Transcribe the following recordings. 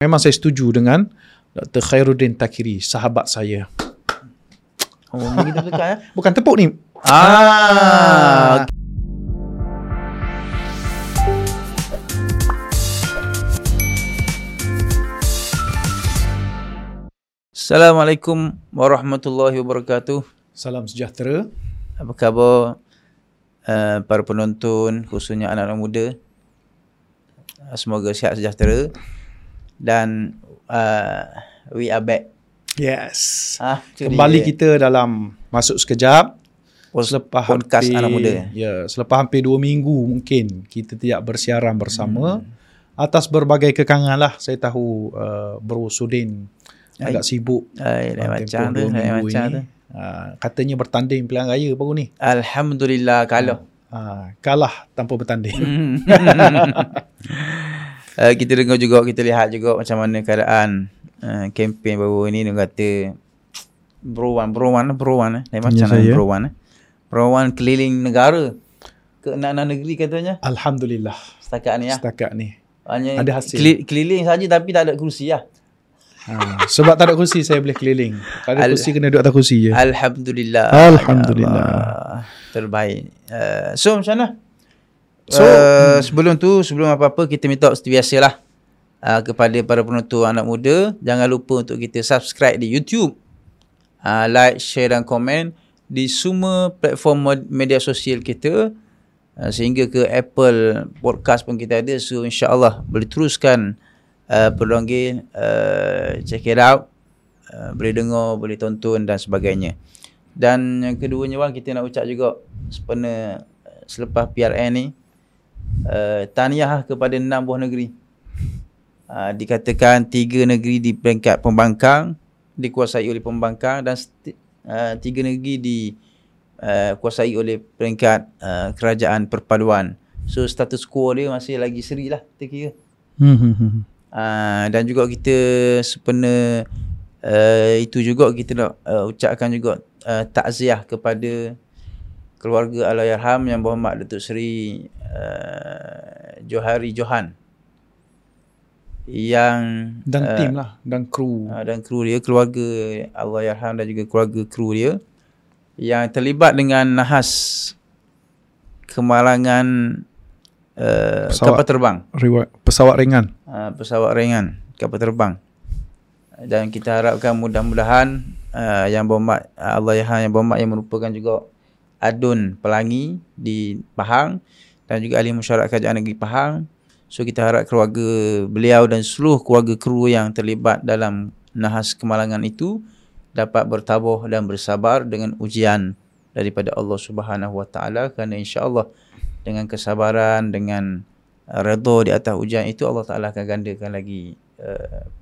Memang saya setuju dengan Dr. Khairuddin At-Takiri, sahabat saya. Oh, ni kita dekat ya. Bukan tepuk ni. Assalamualaikum warahmatullahi wabarakatuh. Salam sejahtera. Apa khabar para penonton, khususnya anak-anak muda? Semoga sihat sejahtera. Dan we are back. Yes. Kembali dia. Kita dalam masuk sekejap. Selepas podcast hampir, anak muda. Ya, selepas hampir 2 minggu mungkin kita tidak bersiaran bersama atas berbagai kekangan lah. Saya tahu Bro Sudin agak sibuk. Macam tu, macam tu. Katanya bertanding pilihan raya baru ni. Alhamdulillah kalah. Kalah tanpa bertanding. Kita dengar juga, kita lihat juga macam mana keadaan kempen baru ni. Dia kata Bro Wan lain macam mana Bro Wan Bro Wan keliling negara ke enam negeri katanya. Alhamdulillah. Setakat ni lah. Setakat ni hanya ada hasil. Keliling saja tapi tak ada kerusi lah. Sebab tak ada kerusi saya boleh keliling. Tak ada kerusi kena duduk atas kerusi je. Alhamdulillah. Alhamdulillah. Terbaik. So macam mana? So sebelum apa-apa kita minta seperti biasalah kepada para penonton anak muda, jangan lupa untuk kita subscribe di YouTube, like, share dan komen di semua platform media sosial kita, sehingga ke Apple Podcast pun kita ada. So insya-Allah boleh teruskan perlonggil, check it out, boleh dengar, boleh tonton dan sebagainya. Dan yang keduanya Wan, kita nak ucap juga sebenarnya selepas PRN ni, tahniah kepada 6 buah negeri. Dikatakan 3 negeri di peringkat pembangkang, dikuasai oleh pembangkang, dan 3 negeri dikuasai oleh peringkat kerajaan perpaduan. So status quo dia masih lagi seri lah kita kira. Dan juga kita sepenuh itu juga kita nak ucapkan juga takziah kepada keluarga Allahyarham Yang Berhormat Datuk Seri Johari Johan, yang dan tim lah, dan kru, dan kru dia, keluarga Allahyarham dan juga keluarga kru dia yang terlibat dengan nahas kemalangan kapal terbang, pesawat ringan kapal terbang. Dan kita harapkan mudah-mudahan Yang Bumat Allahyarham Yang Bumat, yang merupakan juga Adun Pelangi di Pahang dan juga ahli mesyuarat kerajaan negeri Pahang. So kita harap keluarga beliau dan seluruh keluarga kru yang terlibat dalam nahas kemalangan itu dapat bertabuh dan bersabar dengan ujian daripada Allah Subhanahu Wa Taala, kerana insya-Allah dengan kesabaran, dengan redha di atas ujian itu, Allah Taala akan gandakan lagi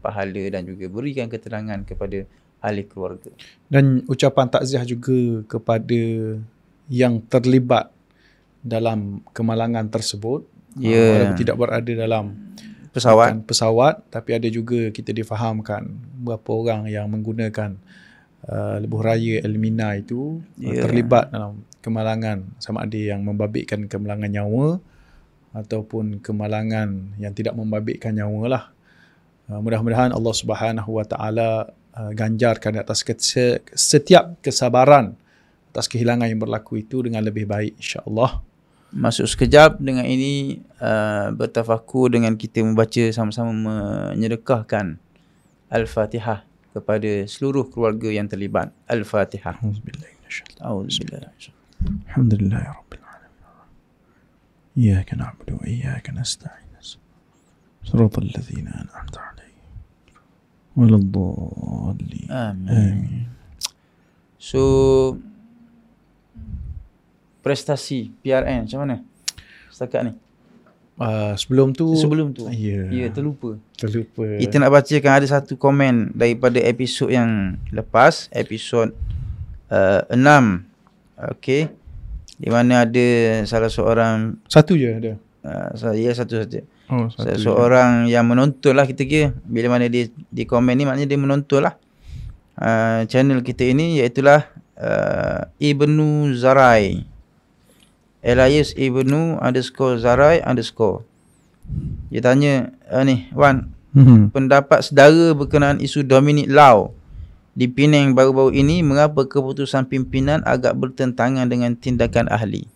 pahala dan juga berikan ketenangan kepada ahli keluarga. Dan ucapan takziah juga kepada yang terlibat dalam kemalangan tersebut, walaupun tidak berada dalam pesawat, tapi ada juga kita difahamkan berapa orang yang menggunakan lebuh raya Elmina itu terlibat dalam kemalangan, sama ada yang membabitkan kemalangan nyawa ataupun kemalangan yang tidak membabitkan nyawa lah. Mudah-mudahan Allah Subhanahu Wa Taala ganjarkan atas setiap kesabaran atas kehilangan yang berlaku itu dengan lebih baik, insya-Allah. Masuk sekejap dengan ini, bertafakur dengan kita membaca sama-sama, menyedekahkan Al-Fatihah kepada seluruh keluarga yang terlibat. Al-Fatihah. Alhamdulillahirabbil alamin. Iyyaka na'budu wa iyyaka nasta'in. Siratal ladzina an'amta 'alaihim walad dallin. Amin. So prestasi PRN macam mana setakat ni? Sebelum tu terlupa kita nak bacakan. Ada satu komen daripada episod yang lepas, episod 6, okey, di mana ada salah seorang seorang yang menonton lah kita kira. Bila mana dia di komen ni, maknanya dia menonton lah channel kita ini, iaitulah Ibnu Zarai, Elias Ibnu _Zarai _. Dia tanya, ni Wan, pendapat saudara berkenaan isu Dominik Lau di Penang baru-baru ini, mengapa keputusan pimpinan agak bertentangan dengan tindakan ahli?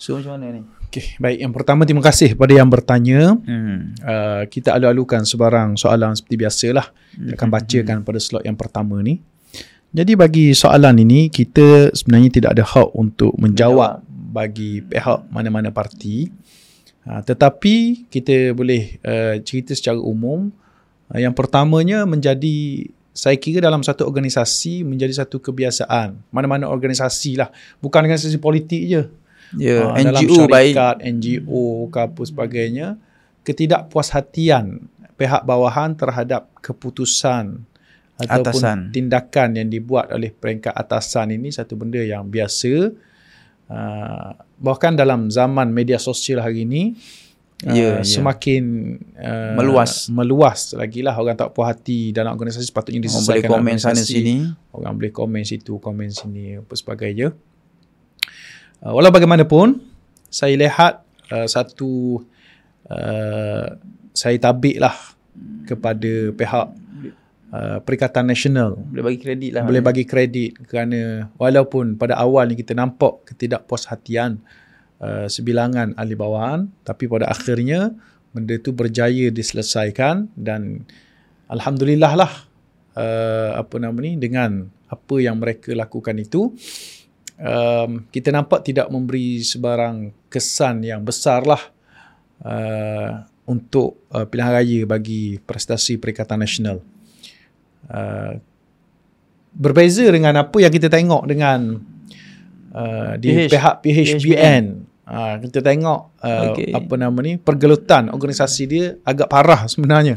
So macam mana ni? Okay, baik, yang pertama terima kasih kepada yang bertanya. Kita alu-alukan sebarang soalan seperti biasalah. Kita akan bacakan pada slot yang pertama ni. Jadi bagi soalan ini, kita sebenarnya tidak ada hak untuk menjawab bagi pihak mana-mana parti. Tetapi kita boleh cerita secara umum. Yang pertamanya, menjadi, saya kira dalam satu organisasi menjadi satu kebiasaan. Mana-mana organisasi lah, bukan organisasi politik je. Ya, dalam NGO, syarikat, NGO ke apa sebagainya, ketidakpuashatian pihak bawahan terhadap keputusan ataupun atasan, tindakan yang dibuat oleh peringkat atasan ini satu benda yang biasa. Bahkan dalam zaman media sosial hari ini, semakin meluas lagilah. Orang tak puas hati dalam organisasi, sepatutnya diselesaikan. Orang boleh komen sana sini, orang boleh komen situ, komen sini, apa sebagainya. Walau bagaimanapun, saya lihat saya tabiklah kepada pihak Perikatan Nasional. Boleh bagi kredit lah. Boleh bagi kredit kerana walaupun pada awal ni kita nampak ketidakpuashatian sebilangan ahli bawahan, tapi pada akhirnya benda tu berjaya diselesaikan dan alhamdulillah lah dengan apa yang mereka lakukan itu, kita nampak tidak memberi sebarang kesan yang besar lah untuk pilihan raya bagi prestasi Perikatan Nasional. Berbeza dengan apa yang kita tengok dengan di pihak PHBN. Kita tengok pergelutan organisasi dia agak parah sebenarnya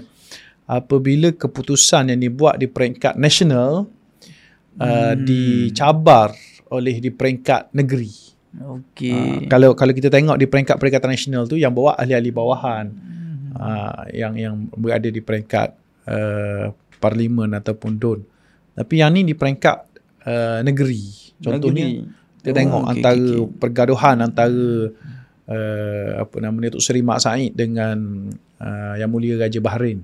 apabila keputusan yang dibuat di peringkat nasional dicabar oleh di peringkat negeri. Kalau kita tengok di peringkat Perikatan Nasional tu, yang bawa ahli-ahli bawahan yang berada di peringkat parlimen ataupun DUN. Tapi yang ni di peringkat negeri. Contohnya kita tengok pergaduhan antara Datuk Seri Mak Said dengan Yang Mulia Raja Bahrain.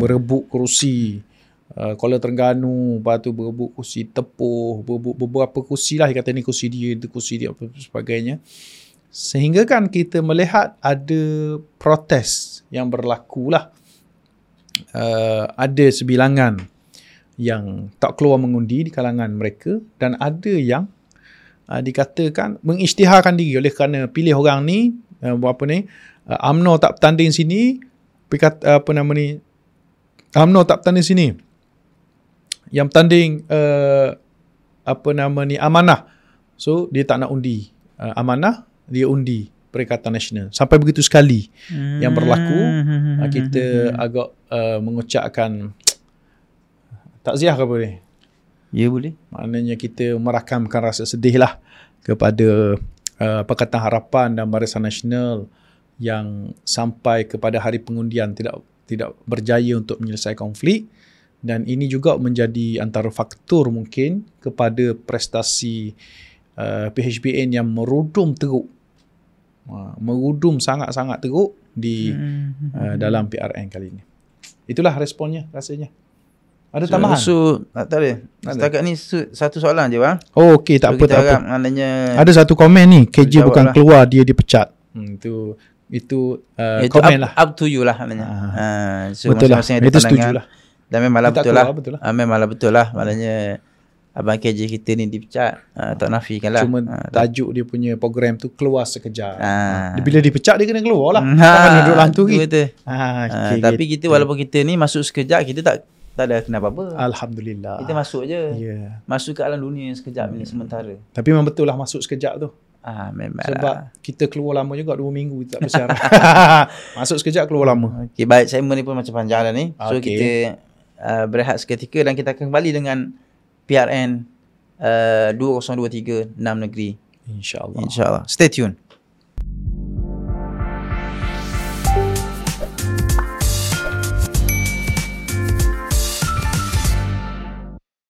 Berebut kerusi Kuala Terengganu, lepas tu berebut kursi Tepoh, berebut beberapa kursi lah, dia kata ni kursi dia, itu kursi dia, apa sebagainya. Sehingga kan kita melihat ada protes yang berlakulah. Ada sebilangan yang tak keluar mengundi di kalangan mereka, dan ada yang dikatakan mengisytiharkan diri oleh kerana pilih orang ni, UMNO tak bertanding sini, UMNO tak bertanding sini, yang bertanding Amanah, so dia tak nak undi Amanah, dia undi Perikatan Nasional. Sampai begitu sekali yang berlaku. Kita agak mengucapkan takziah ke boleh? Ya, boleh. Maknanya kita merakamkan rasa sedih lah kepada Pakatan Harapan dan Barisan Nasional yang sampai kepada hari pengundian tidak berjaya untuk menyelesaikan konflik, dan ini juga menjadi antara faktor mungkin kepada prestasi PHBN yang merudum teruk. Merudum sangat-sangat teruk di dalam PRN kali ini. Itulah responnya rasanya. Ada tambahan? Tak ada. Setakat ni satu soalan je, bang. Tak apa. Ada satu komen ni, KJ bukan lah keluar, dia dipecat. Itu komen up, lah. Up to you lah maknanya. So, betul lah. Itu setuju lah. Dan memanglah betul lah. Memanglah betul lah maknanya. Abang KJ kita ni dipecat, tak nafikan lah. Cuma tajuk dia punya program tu keluar sekejap. Bila dipecat dia kena keluar lah. Takkan duduk lanturi. Tapi kita walaupun kita ni masuk sekejap, kita tak ada kena apa-apa. Alhamdulillah. Kita masuk je. Masuk ke alam dunia sekejap ni sementara. Tapi memang betul lah masuk sekejap tu. Sebab kita keluar lama juga, 2 minggu kita tak besar. Masuk sekejap keluar lama. Okay, baik, segmen ni pun macam panjang dah ni. So kita berehat seketika dan kita akan kembali dengan PRN 2023 6 negeri, InsyaAllah. Stay tuned.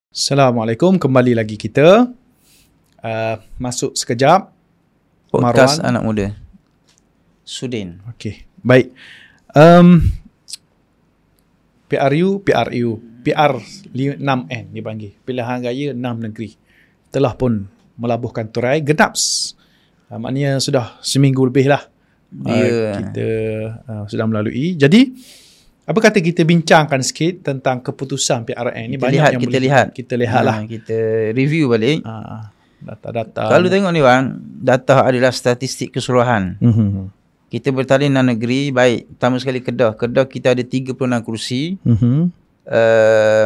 Assalamualaikum. Kembali lagi kita masuk sekejap podcast Marwan, anak muda Sudin. Baik, PR6N dipanggil, Pilihan Raya 6 Negeri, telah pun melabuhkan turai genap. Maknanya sudah seminggu lebih lah kita sudah melalui. Jadi apa kata kita bincangkan sikit tentang keputusan PRN ni, banyak yang boleh kita lihat lah, kita review balik data-data. Kalau tengok ni bang, data adalah statistik keseluruhan. Kita bertanding 6 negeri. Baik, pertama sekali Kedah. Kedah kita ada 36 kursi.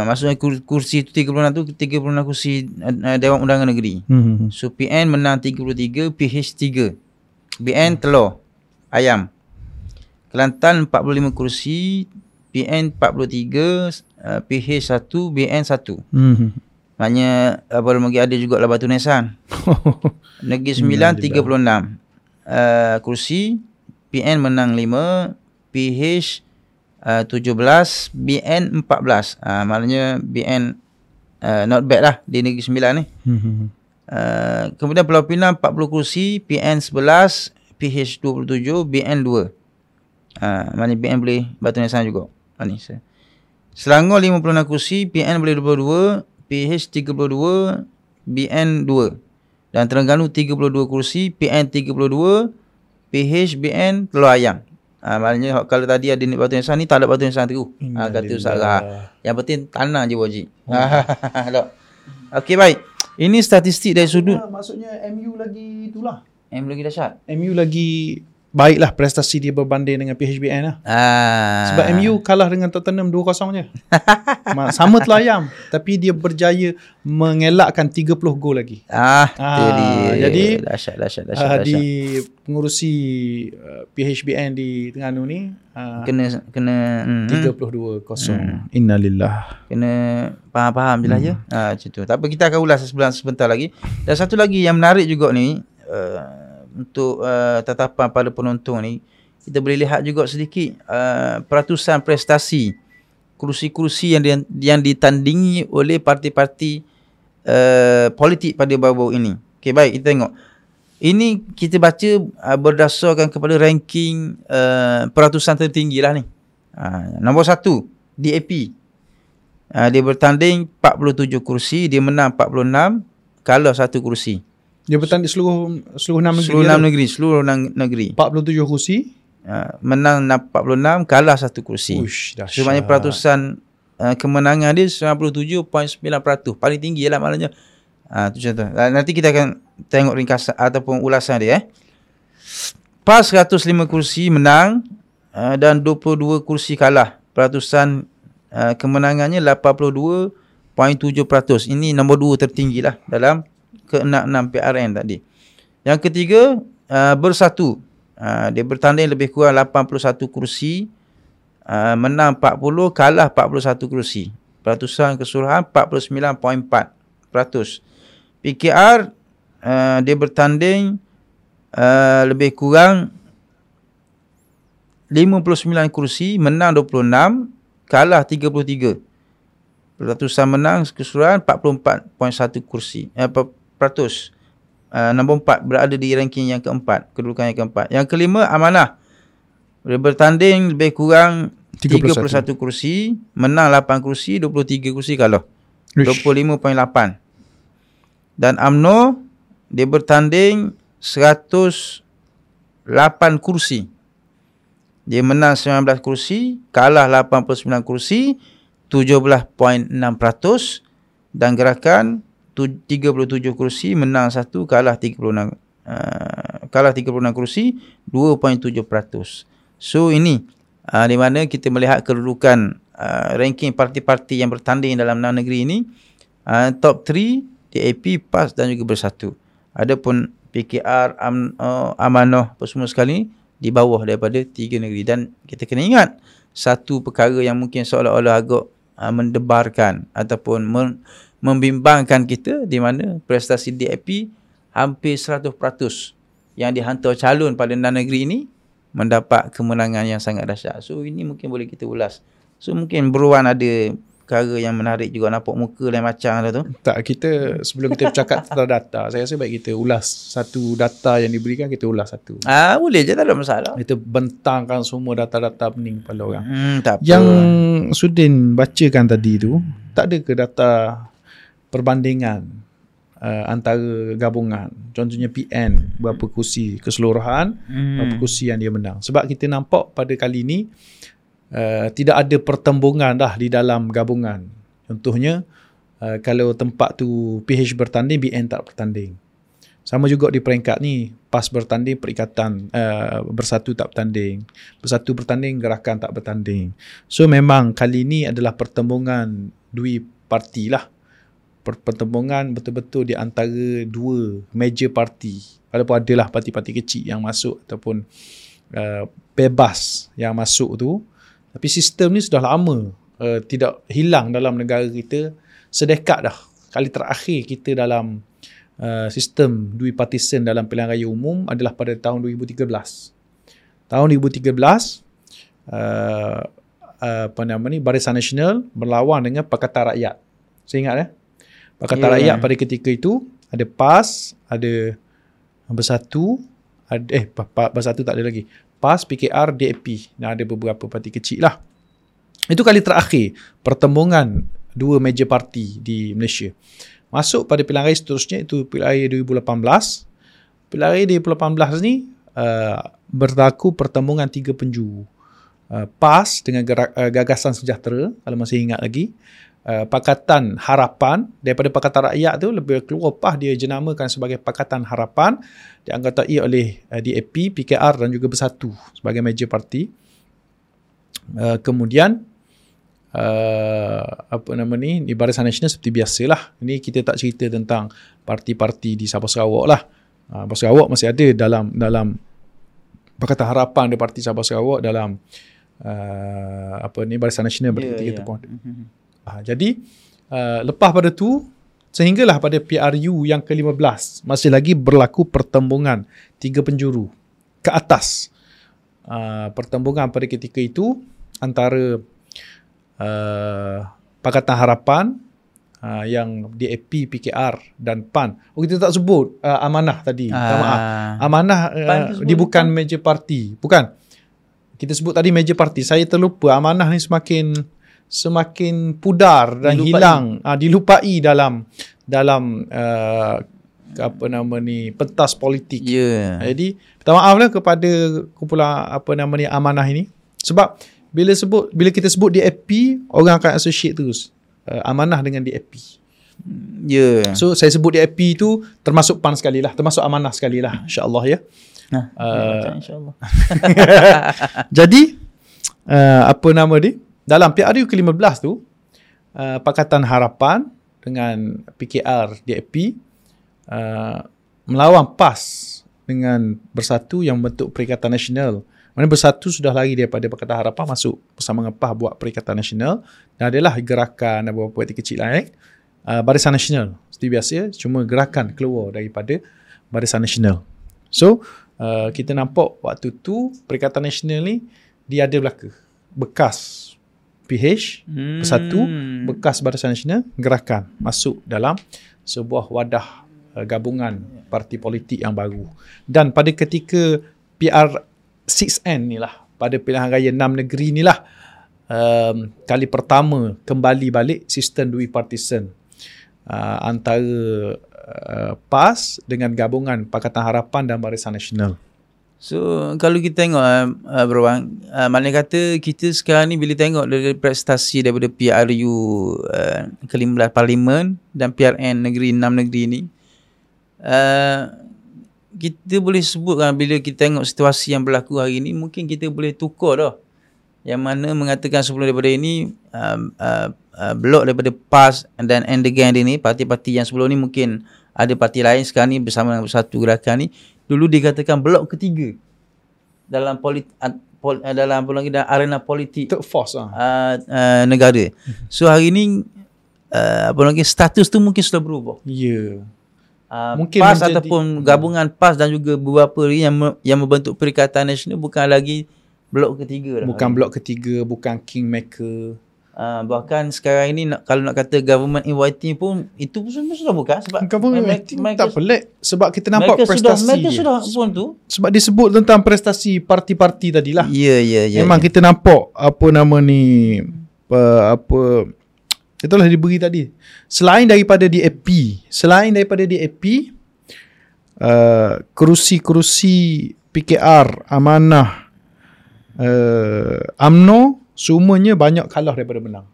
Maksudnya kursi tu 36 tu 36 kursi Dewan Undangan Negeri. So PN menang 33, PH 3, BN telur ayam. Kelantan 45 kursi, PN 43, PH 1, BN 1. Maknanya baru lagi ada juga lah Batu Nisan. Negeri Sembilan 36 kursi, PN menang 5, PH 17, BN 14. Maknanya BN not bad lah di Negeri Sembilan ni. Kemudian Pulau Pinang 40 kursi, PN 11, PH 27, BN 2. Maknanya BN boleh Batu Nisan juga. Maknanya Selangor 56 kursi, PN boleh 22, PH 32, BN 2. Dan Terengganu 32 kursi, PN 32, PH, BN telur ayam. Maknanya kalau tadi ada Batu Nisan ni, tak ada Batu Nisan tu. Kata usaha, yang penting tanah je wajib. Okey, baik. Ini statistik dari sudut, maksudnya MU lagi itulah, MU lagi dahsyat, MU lagi baiklah prestasi dia berbanding dengan PHBN lah. Sebab MU kalah dengan Tottenham 2-0 je. Sama telur ayam, tapi dia berjaya mengelakkan 30 gol lagi. Jadi dahsyat. Di pengurusi PHBN di Terengganu ni kena 32-0. Innalillah. Kena faham-faham je lah je. Macam tu. Tak apa, kita akan ulas sebentar lagi. Dan satu lagi yang menarik juga ni, untuk tatapan pada penonton ni, kita boleh lihat juga sedikit peratusan prestasi kursi-kursi yang ditandingi oleh parti-parti politik pada baru-baru ini. Okey, baik, kita tengok. Ini kita baca berdasarkan kepada ranking peratusan tertinggi lah ni. Nombor 1 DAP, dia bertanding 47 kursi, dia menang 46, kalah 1 kursi. Dia bertanding seluruh 6 negeri. Seluruh 6 negeri. 47 kursi, menang 46, kalah 1 kursi. Sebenarnya peratusan kemenangan dia 97.9%. Paling tinggi lah maknanya. Tu contoh. Nanti kita akan tengok ringkasan ataupun ulasan dia. PAS 105 kursi menang, dan 22 kursi kalah. Peratusan kemenangannya 82.7%. Ini nombor 2 tertinggi lah dalam ke-6 PRN tadi. Yang ketiga, Bersatu. Dia bertanding lebih kurang 81 kursi, menang 40, kalah 41 kursi. Peratusan keseluruhan 49.4%. PKR, dia bertanding lebih kurang 59 kursi, menang 26, kalah 33. Peratusan menang keseluruhan 44.1 kursi. Nombor 4 berada di ranking yang keempat, kedudukan yang keempat. Yang kelima, Amanah. Dia bertanding lebih kurang 31 kursi, menang 8 kursi, 23 kursi kalah. 25.8. Dan UMNO, dia bertanding 108 kursi. Dia menang 19 kursi, kalah 89 kursi, 17.6%. Dan Gerakan 37 kursi, menang 1, kalah 36 kursi, 2.7%. So ini di mana kita melihat kedudukan ranking parti-parti yang bertanding dalam 6 negeri ini. Top 3 DAP, PAS dan juga Bersatu. Adapun PKR, Amanah, semua sekali di bawah daripada 3 negeri. Dan kita kena ingat satu perkara yang mungkin seolah-olah agak mendebarkan ataupun membimbangkan kita, di mana prestasi DAP hampir 100% yang dihantar calon pada 6 negeri ini mendapat kemenangan yang sangat dahsyat. So ini mungkin boleh kita ulas. So mungkin Beruan ada perkara yang menarik juga, nampak muka lain macam lah tu. Tak, kita sebelum kita bercakap tentang data, saya rasa baik kita ulas satu data yang diberikan, kita ulas satu. Ah, boleh je, tak ada masalah. Kita bentangkan semua data-data pening kepala orang. Yang Sudin bacakan tadi tu, tak ada ke data perbandingan antara gabungan? Contohnya PN, berapa kursi keseluruhan, berapa kursi yang dia menang. Sebab kita nampak pada kali ni, tidak ada pertembungan dah di dalam gabungan. Contohnya kalau tempat tu PH bertanding, BN tak bertanding. Sama juga di peringkat ni, PAS bertanding, Perikatan Bersatu tak bertanding, Bersatu bertanding, Gerakan tak bertanding. So memang kali ni adalah pertembungan dui parti lah, pertembungan betul-betul di antara dua major parti. Walaupun adalah parti-parti kecil yang masuk ataupun bebas yang masuk tu, tapi sistem ni sudah lama tidak hilang dalam negara kita. Sedekat dah. Kali terakhir kita dalam sistem dui partisan dalam pilihan raya umum adalah pada tahun 2013. Tahun 2013, Barisan Nasional berlawan dengan Pakatan Rakyat. Saya ingat ya. Pakatan Rakyat pada ketika itu ada PAS, ada Bersatu, Bersatu tak ada lagi. PAS, PKR, DAP. Nah, ada beberapa parti kecil lah. Itu kali terakhir pertembungan dua major parti di Malaysia. Masuk pada pilihan raya seterusnya, itu pilihan raya 2018. Pilihan raya 2018 ni berlaku pertembungan tiga penjuru. PAS dengan Gagasan Sejahtera, kalau masih ingat lagi. Pakatan Harapan, daripada Pakatan Rakyat tu lebih keluar PAS, dia jenamakan sebagai Pakatan Harapan, dianggotai oleh DAP, PKR dan juga Bersatu sebagai major parti. Kemudian di Barisan Nasional seperti biasalah. Ini kita tak cerita tentang parti-parti di Sabah Sarawak lah. Sarawak masih ada dalam Pakatan Harapan, ada parti Sabah Sarawak dalam Barisan Nasional bertiga tu pun. Jadi lepas pada tu sehinggalah pada PRU yang ke-15 masih lagi berlaku pertembungan tiga penjuru ke atas. Pertembungan pada ketika itu antara Pakatan Harapan yang DAP, PKR dan PAN. Oh, kita tak sebut Amanah tadi. Maaf. Amanah dia bukan major party, bukan. Kita sebut tadi major party. Saya terlupa. Amanah ni semakin pudar dan hilang, dilupai dalam pentas politik. Jadi minta maaflah kepada kumpulan Amanah ini, sebab bila kita sebut DAP, orang akan associate terus Amanah dengan DAP. So saya sebut DAP tu termasuk PAN sekalilah, termasuk Amanah sekalilah, insya-Allah ya. Insya-Allah. Jadi dalam PRU ke-15 tu, Pakatan Harapan dengan PKR, DAP melawan PAS dengan Bersatu yang bentuk Perikatan Nasional. Maksudnya Bersatu sudah lari daripada Pakatan Harapan, masuk bersama dengan PAS buat Perikatan Nasional. Dan adalah Gerakan dan beberapa parti kecil lain. Barisan Nasional seperti biasa, cuma Gerakan keluar daripada Barisan Nasional. So, kita nampak waktu tu Perikatan Nasional ni dia ada belaka. Bekas PH, Bersatu, bekas Barisan Nasional, Gerakan masuk dalam sebuah wadah gabungan parti politik yang baru. Dan pada ketika PR6N ni lah, pada pilihan raya 6 negeri ni lah, kali pertama kembali balik sistem dui partisan antara PAS dengan gabungan Pakatan Harapan dan Barisan Nasional. So kalau kita tengok beruang, maknanya kata kita sekarang ni bila tengok dari prestasi daripada PRU ke-15 Parlimen dan PRN negeri 6 negeri ni, kita boleh sebutkan bila kita tengok situasi yang berlaku hari ni, mungkin kita boleh tukar dah. Yang mana mengatakan sebelum daripada ini blok daripada PAS dan Endegand ni, parti-parti yang sebelum ni mungkin ada parti lain, sekarang ni bersama dengan Bersatu Gerakan ni, dulu dikatakan blok ketiga dalam arena politik negara. So hari ni status tu mungkin sudah berubah. PAS ataupun gabungan PAS dan juga beberapa yang membentuk Perikatan Nasional bukan lagi blok ketiga. Bukan blok ketiga, bukan kingmaker. Bahkan sekarang ini kalau nak kata government EYT pun, itu pun sudah bukan. Sebab mereka tak pelik, sebab kita nampak mereka prestasi sudah, mereka sudah pun tu. Sebab disebut tentang prestasi parti-parti tadilah. Ya. Memang kita nampak apa nama ni, apa itulah diberi tadi. Selain daripada DAP, kerusi-kerusi PKR, Amanah, UMNO, semuanya banyak kalah daripada menang.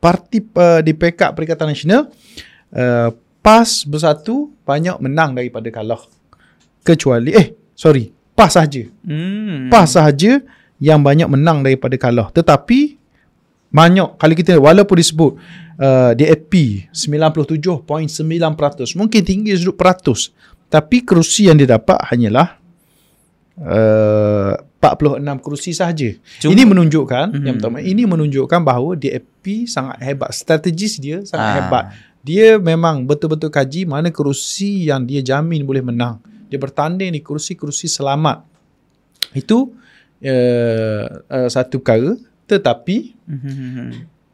Parti di PKR, Perikatan Nasional, PAS, Bersatu, banyak menang daripada kalah. Kecuali PAS sahaja. PAS sahaja yang banyak menang daripada kalah. Tetapi banyak kalau kita, walaupun disebut DAP 97.9%, mungkin tinggi sudut peratus, tapi kerusi yang dia dapat hanyalah 46 kerusi sahaja. Ini menunjukkan yang pertama, ini menunjukkan bahawa DAP sangat hebat, strategis dia sangat hebat. Dia memang betul-betul kaji mana kerusi yang dia jamin boleh menang. Dia bertanding di kerusi-kerusi selamat. Itu satu perkara. Tetapi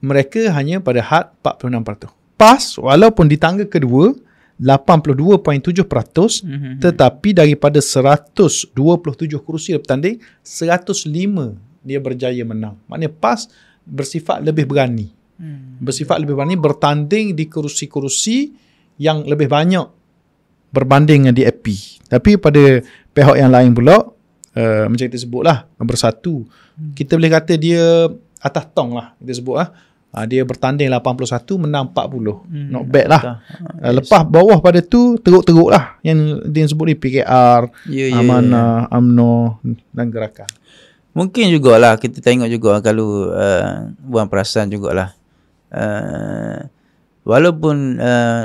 mereka hanya pada had 46%. PAS walaupun di tangga kedua 82.7%, tetapi daripada 127 kerusi yang bertanding, 105 dia berjaya menang. Maknanya PAS bersifat lebih berani. Bersifat lebih berani bertanding di kerusi-kerusi yang lebih banyak berbanding dengan DAP. Tapi pada pihak yang lain pula, macam kita sebutlah, Bersatu, kita boleh kata dia atas tong lah, kita sebut lah. Dia bertanding 81, menang 40. Not bad lah. Lepas bawah pada tu teruk-teruk lah yang dia sebut ni, PKR, Amanah, UMNO dan Gerakan. Mungkin jugalah kita tengok juga kalau buang perasan jugalah, walaupun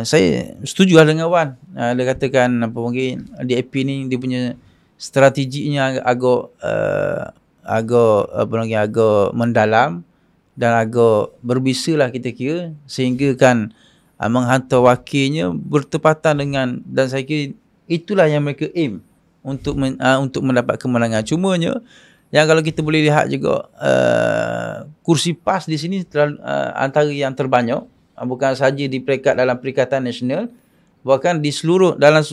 saya setuju lah dengan Wan, dia katakan apa, mungkin DAP ni dia punya strateginya agak mendalam dan agak berbisa lah kita kira, sehingga kan menghantar wakilnya bertepatan dengan, dan saya kira itulah yang mereka aim untuk untuk mendapat kemenangan. Cumanya yang kalau kita boleh lihat juga, kursi PAS di sini antara yang terbanyak, bukan sahaja di peringkat dalam Perikatan Nasional, bahkan di seluruh dalam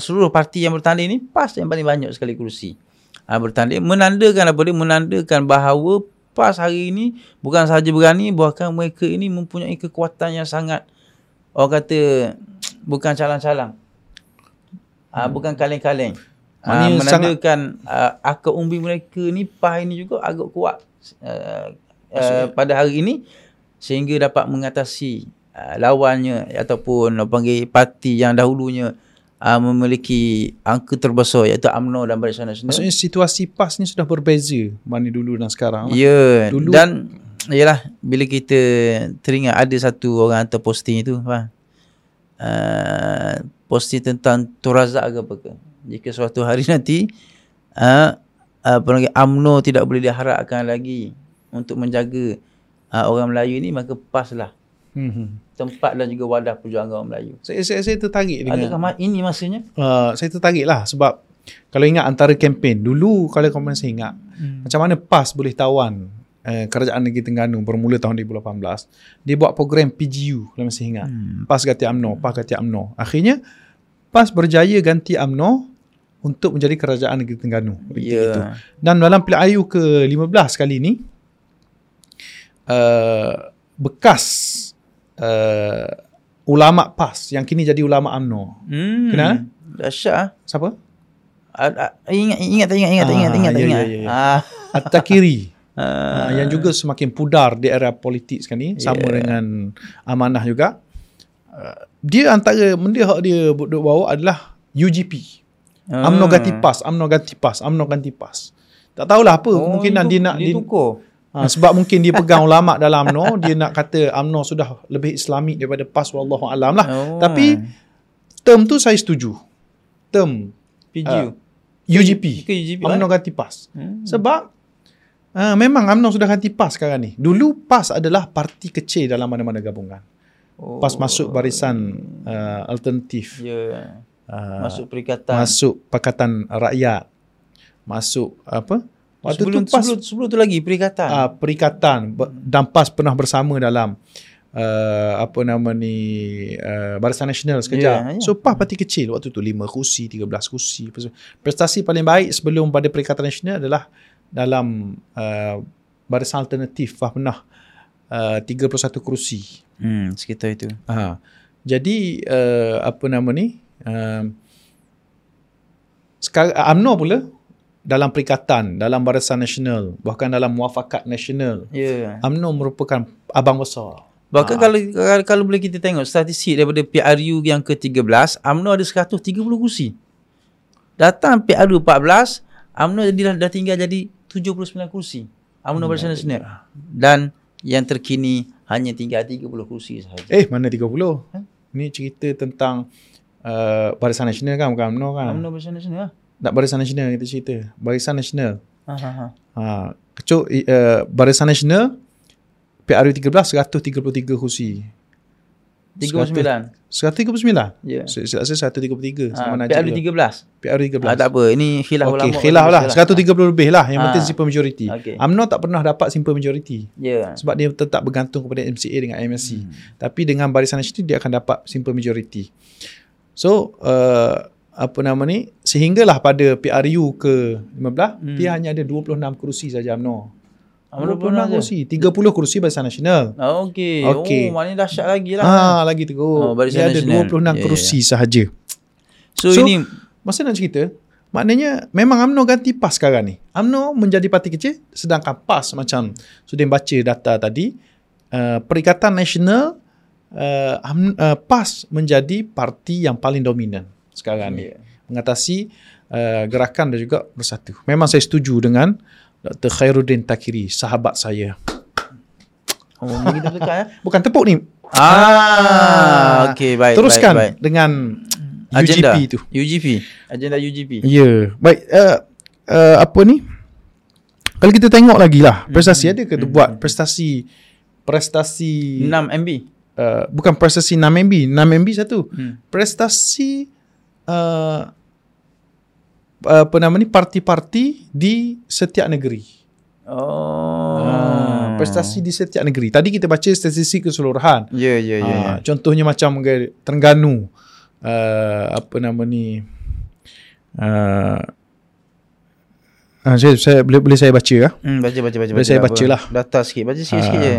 seluruh parti yang bertanding ni, PAS yang paling banyak sekali kursi bertanding. Menandakan apa dia? Menandakan bahawa PAS hari ini bukan sahaja berani, bahkan mereka ini mempunyai kekuatan yang sangat, orang kata, bukan calang-calang, bukan kaleng-kaleng. Menandakan akar umbi mereka ni, PAS ini juga agak kuat pada hari ini, sehingga dapat mengatasi lawannya ataupun panggil parti yang dahulunya memiliki angka terbesar, iaitu UMNO dan Barisan Nasional. Maksudnya situasi PAS ni sudah berbeza mana dulu dan sekarang. Dulu, dan yalah, bila kita teringat ada satu orang hantar posting itu, posting tentang Torazak ke apa ke, jika suatu hari nanti UMNO tidak boleh diharapkan lagi untuk menjaga orang Melayu ni, maka PAS lah tempat dan juga wadah perjuangan orang Melayu. Saya tertarik dengan ini, maksudnya saya tertarik lah, sebab kalau ingat antara kempen dulu, kalau korang masih ingat macam mana PAS boleh tawan kerajaan negeri Terengganu bermula tahun 2018, dia buat program PGU, kalau masih ingat. PAS ganti UMNO, PAS ganti UMNO, akhirnya PAS berjaya ganti UMNO untuk menjadi kerajaan negeri Terengganu. Dan dalam pilihan IU ke-15 kali ni, bekas ulama PAS yang kini jadi ulama UMNO. Kenal? Dahsyat. Siapa? Ingat. At-Takiri. Yang juga semakin pudar di era politik sekarang ni, sama dengan Amanah juga. Dia antara benda hak dia duk bawa adalah UGP. UMNO ganti PAS, UMNO ganti PAS, UMNO ganti PAS. Tak tahulah apa kemungkinan dia nak ditukar. Sebab mungkin dia pegang ulama' dalam UMNO, dia nak kata UMNO sudah lebih Islamik daripada PAS, wallahualam lah. Tapi term tu saya setuju, term PGU, UGP, UMNO ganti PAS. Sebab memang UMNO sudah ganti PAS sekarang ni. Dulu PAS adalah parti kecil dalam mana-mana gabungan. PAS masuk Barisan Alternatif, masuk Perikatan, masuk Pakatan Rakyat, masuk apa Waktu sebelum, tu PAS, sebelum tu lagi Perikatan. Perikatan dan PAS pernah bersama dalam Barisan Nasional sekejap. So PAS parti kecil waktu tu 5 kursi, 13 kursi. Prestasi paling baik sebelum pada Perikatan Nasional adalah dalam Barisan Alternatif PAS pernah 31 kursi. Sekitar itu. Jadi sekarang UMNO pula dalam Perikatan, dalam Barisan Nasional, bahkan dalam Muafakat Nasional, UMNO merupakan abang besar. Bahkan kalau boleh kita tengok statistik daripada PRU yang ke-13, UMNO ada 130 kursi. Datang PRU 14, UMNO dah tinggal jadi 79 kursi. UMNO Barisan Nasional. Dan yang terkini hanya tinggal 30 kursi sahaja. Mana 30? Ni cerita tentang Barisan Nasional kan, bukan UMNO kan? UMNO Barisan Nasional lah. Tak, Barisan Nasional kita cerita. Barisan Nasional. Barisan Nasional PRU 13 133 kursi. 39. 139. Ya. Saya 133 sama Najib. PRU 13. PRU 13. Tak apa, ini khilaf ulama. Okey, khilaf lah. 130 lebih lah. Yang penting simple majority. Okay. UMNO tak pernah dapat simple majority. Ya. Sebab dia tetap bergantung kepada MCA dengan MSC. Tapi dengan Barisan Nasional dia akan dapat simple majority. So, sehinggalah pada PRU ke-15 dia hanya ada 26 kursi saja UMNO. 26 kursi, 30 kursi Barisan Nasional. Okey. Maknanya dahsyat lagi lah. Lagi teruk. Dia ada 26 kursi sahaja. So ini masa nak cerita, maknanya memang UMNO ganti PAS sekarang ni. UMNO menjadi parti kecil, sedangkan PAS macam sudah baca data tadi, Perikatan Nasional, PAS menjadi parti yang paling dominan sekarang ni, mengatasi Gerakan dan juga Bersatu. Memang saya setuju dengan Dr. Khairuddin At-Takiri, sahabat saya. Kita dekat ya. Bukan tepuk ni. Okey, baik. Teruskan dengan agenda. UGP tu. Agenda UGP. Ya, baik. Kalau kita tengok lagi lah, prestasi ada ke buat prestasi 6 MB. Bukan prestasi 6 MB, 6 MB satu. Prestasi parti-parti di setiap negeri. Prestasi di setiap negeri. Tadi kita baca statistik keseluruhan. Contohnya macam Terengganu, boleh saya baca lah. Boleh saya bacalah. Data sikit, baca sikit-sikit je.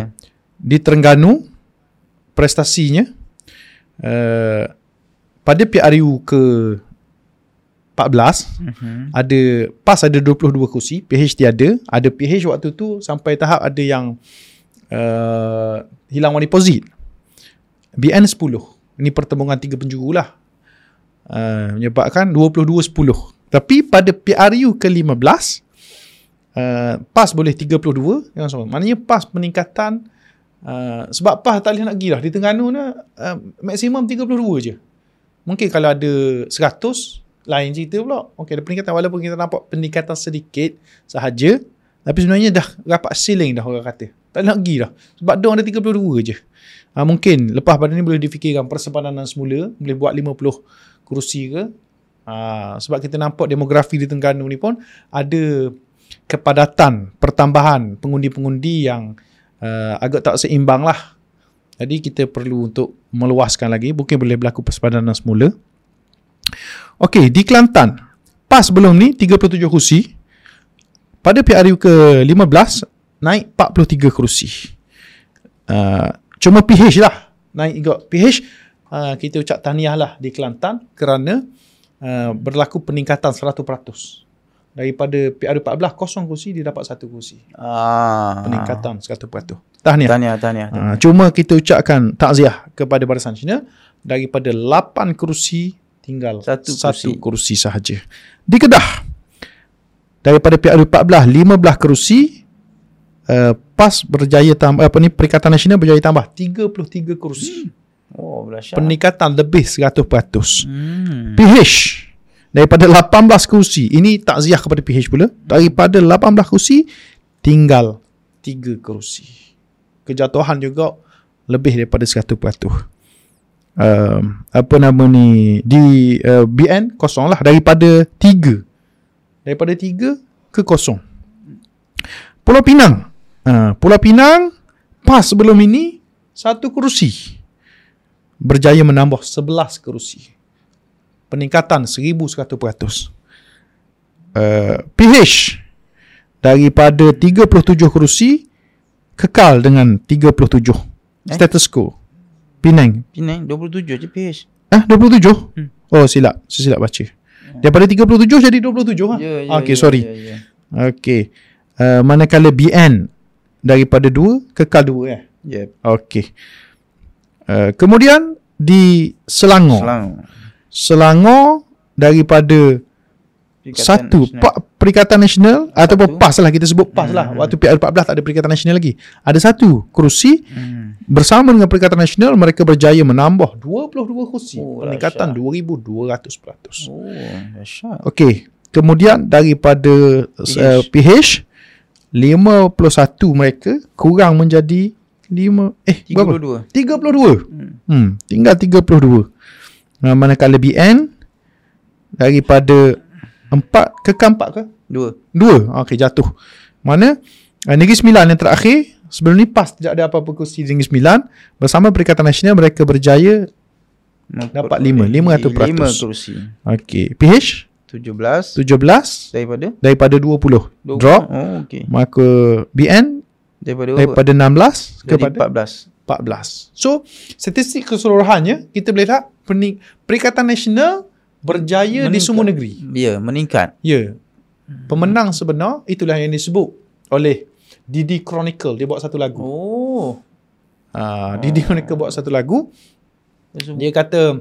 Di Terengganu, prestasinya pada PRU ke 14 ada PAS ada 22 kursi, PH tiada. Ada PH waktu tu sampai tahap ada yang hilang wang deposit. BN 10. Ini pertembungan tiga penjuru lah, menyebabkan 22-10. Tapi pada PRU ke-15 PAS boleh 32 yang sama. Maknanya PAS peningkatan, sebab PAS tak boleh nak pergi dah. Di Terengganu ni maksimum 32 je. Mungkin kalau ada 100 lain cerita pula. Okey, ada peningkatan, walaupun kita nampak peningkatan sedikit sahaja, tapi sebenarnya dah rapat ceiling dah, orang kata. Tak nak pergi dah. Sebab dia ada 32 je. Mungkin lepas pada ni boleh difikirkan persempadanan semula, boleh buat 50 kursi ke. Sebab kita nampak demografi di Terengganu ni pun ada kepadatan, pertambahan pengundi-pengundi yang agak tak seimbang lah. Jadi kita perlu untuk meluaskan lagi, mungkin boleh berlaku persempadanan semula. Okey, di Kelantan, PAS belum ni 37 kursi. Pada PRU ke-15 naik 43 kursi. Cuma PH lah naik juga. PH kita ucap tahniah lah di Kelantan kerana berlaku peningkatan 100%. Daripada PRU 14 kosong kursi, dia dapat 1 kursi. Peningkatan 100%. Tahniah. Cuma kita ucapkan takziah kepada Barisan Nasional, daripada 8 kursi tinggal satu kursi sahaja. Di Kedah, daripada PRU 14 15 kursi, PAS berjaya tambah, Perikatan Nasional berjaya tambah 33 kursi. Peningkatan lebih 100%. PH daripada 18 kursi. Ini takziah kepada PH pula. Daripada 18 kursi tinggal 3 kursi. Kejatuhan juga lebih daripada 100%. Di BN kosong lah, daripada 3 ke kosong. Pulau Pinang. Pulau Pinang, PAS sebelum ini, 1 kerusi. Berjaya menambah 11 kerusi. Peningkatan 1,100%. PH, daripada 37 kerusi, kekal dengan 37. Status quo. Penang 27 je PH. 27? Oh, silap baca. Daripada 37 jadi 27 lah. Okay, sorry. Okay. Manakala BN daripada 2 kekal 2 . Okay. Kemudian di Selangor daripada Perikatan Nasional ataupun PAS lah, kita sebut PAS lah. Waktu PR14 tak ada Perikatan Nasional lagi. Ada 1 kerusi. Bersama dengan Perikatan Nasional, mereka berjaya menambah 22 kerusi. Peningkatan 2,200%. Okey. Kemudian daripada PH 51 mereka kurang menjadi 32. Tinggal 32. Manakala BN daripada 4 kekal 4 ke? 2. Okey, jatuh. Mana Negeri Sembilan yang terakhir, sebelum ni PAS tidak ada apa-apa kursi Negeri Sembilan. Bersama Perikatan Nasional mereka berjaya dapat 5 kerusi. Okey, PH 17 daripada 20. Drop. Maka BN daripada 16 kepada 14. So statistik keseluruhannya kita boleh lihat Perikatan Nasional berjaya meningkat di semua negeri. Meningkat. Pemenang sebenar itulah yang disebut oleh Didi Chronicle. Dia buat satu lagu. Didi Chronicle buat satu lagu. Dia kata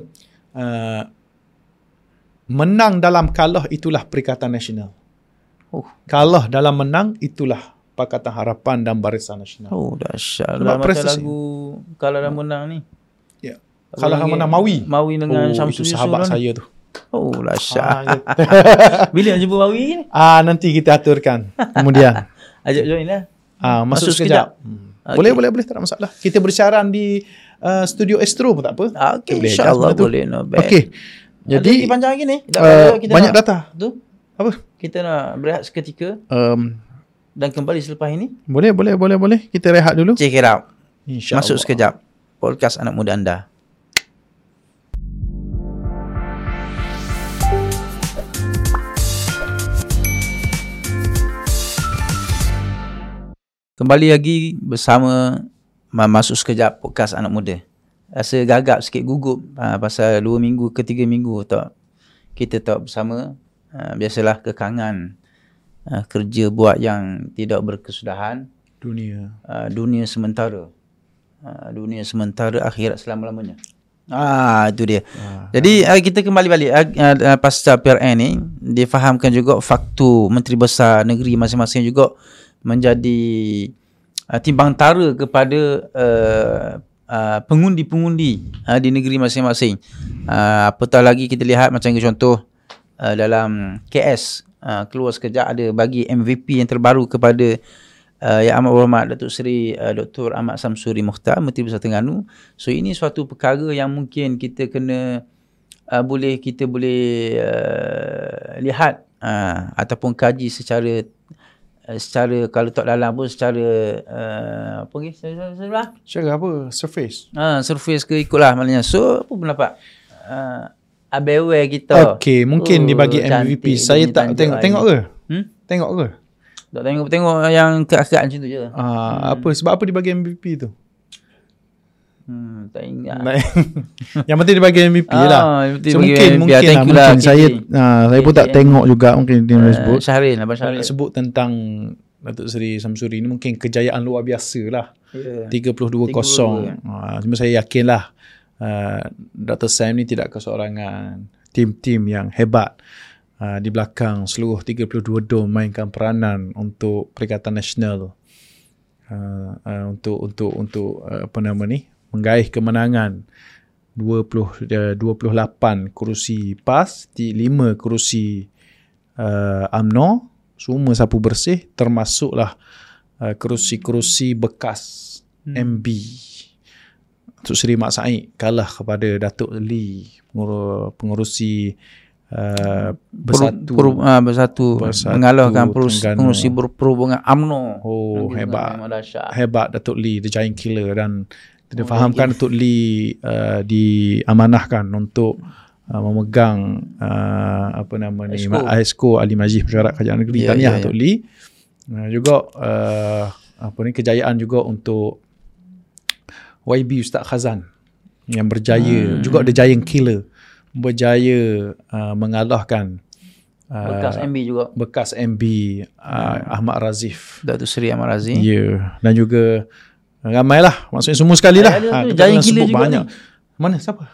menang dalam kalah itulah Perikatan Nasional. Kalah dalam menang itulah Pakatan Harapan dan Barisan Nasional. Dahsyat. Macam lagu kalah dalam menang ni. Kalah dalam menang Mawi dengan Shamsul, sahabat saya tu. Dahsyat. Bila nak jumpa Mawi ni? Nanti kita aturkan. Kemudian ajak join lah. Masuk sekejap. Okay. Boleh tak ada masalah. Kita bersiaran di studio Astro pun tak apa. Okey, insya-Allah boleh. Okey. Jadi panjang lagi ni. Banyak data. Tu. Apa? Kita nak berehat seketika. Dan kembali selepas ini. Boleh. Kita rehat dulu. Check it out. Masuk sekejap. Podcast anak muda anda. Kembali lagi bersama Masuk Sekejap Podcast Anak Muda. Rasa gagap sikit, gugup pasal 2 minggu ke 3 minggu tak kita tak bersama. Biasalah kekangan kerja buat yang tidak berkesudahan. Dunia sementara akhirat selama-lamanya. Itu dia. Jadi kita kembali balik pasca PRN ni. Difahamkan juga faktor Menteri Besar negeri masing-masing juga menjadi timbang tara kepada pengundi-pengundi di negeri masing-masing. Apatah lagi kita lihat macam contoh dalam KS keluar sekejap ada bagi MVP yang terbaru kepada Yang Amat Berhormat Datuk Seri Dr. Ahmad Samsuri Mukhtar, Menteri Besar Terengganu. So ini suatu perkara yang mungkin kita kena boleh lihat ataupun kaji secara kalau tak dalam pun secara surface surface ke ikutlah maknanya. So apa pendapat abeware kita? Okey, mungkin dibagi MVP. Saya tak tengok ke? Tengok ke? Tak tengok yang kekat-kekat macam tu je. Apa sebab apa dibagi MVP tu? Tak ingat. Yang penting dibagi MVP lah. So, mungkin saya pun tak tengok juga. Mungkin dia sebut Abang Syahril sebut tentang Datuk Seri Samsuri ni, mungkin kejayaan luar biasa lah. 32-0. Cuma saya yakin lah Dr. Sam ni tidak keseorangan. Tim-tim yang hebat di belakang seluruh 32 dom mainkan peranan untuk Perikatan Nasional untuk menggaih kemenangan 28 kerusi PAS, 5 kerusi UMNO, semua sapu bersih, termasuklah kerusi-kerusi bekas MB. Datuk Seri Mat Said kalah kepada Datuk Lee, pengurusi Bersatu mengalahkan pengurusi perhubungan UMNO. Oh, hebat. Hebat Datuk Lee, the giant killer. Dan kita fahamkan Datuk Lee diamanahkan untuk memegang ASKO Ahli Majlis Mesyuarat Kerajaan Negeri. Tahniah Datuk Lee. Juga kejayaan juga untuk YB Ustaz Khazan yang berjaya juga the giant killer, berjaya mengalahkan bekas MB juga, Ahmad Razif, Datuk Seri Ahmad Razif. Ya, dan juga ramailah, maksudnya semua sekali lah. Giant killer juga banyak. Mana siapa?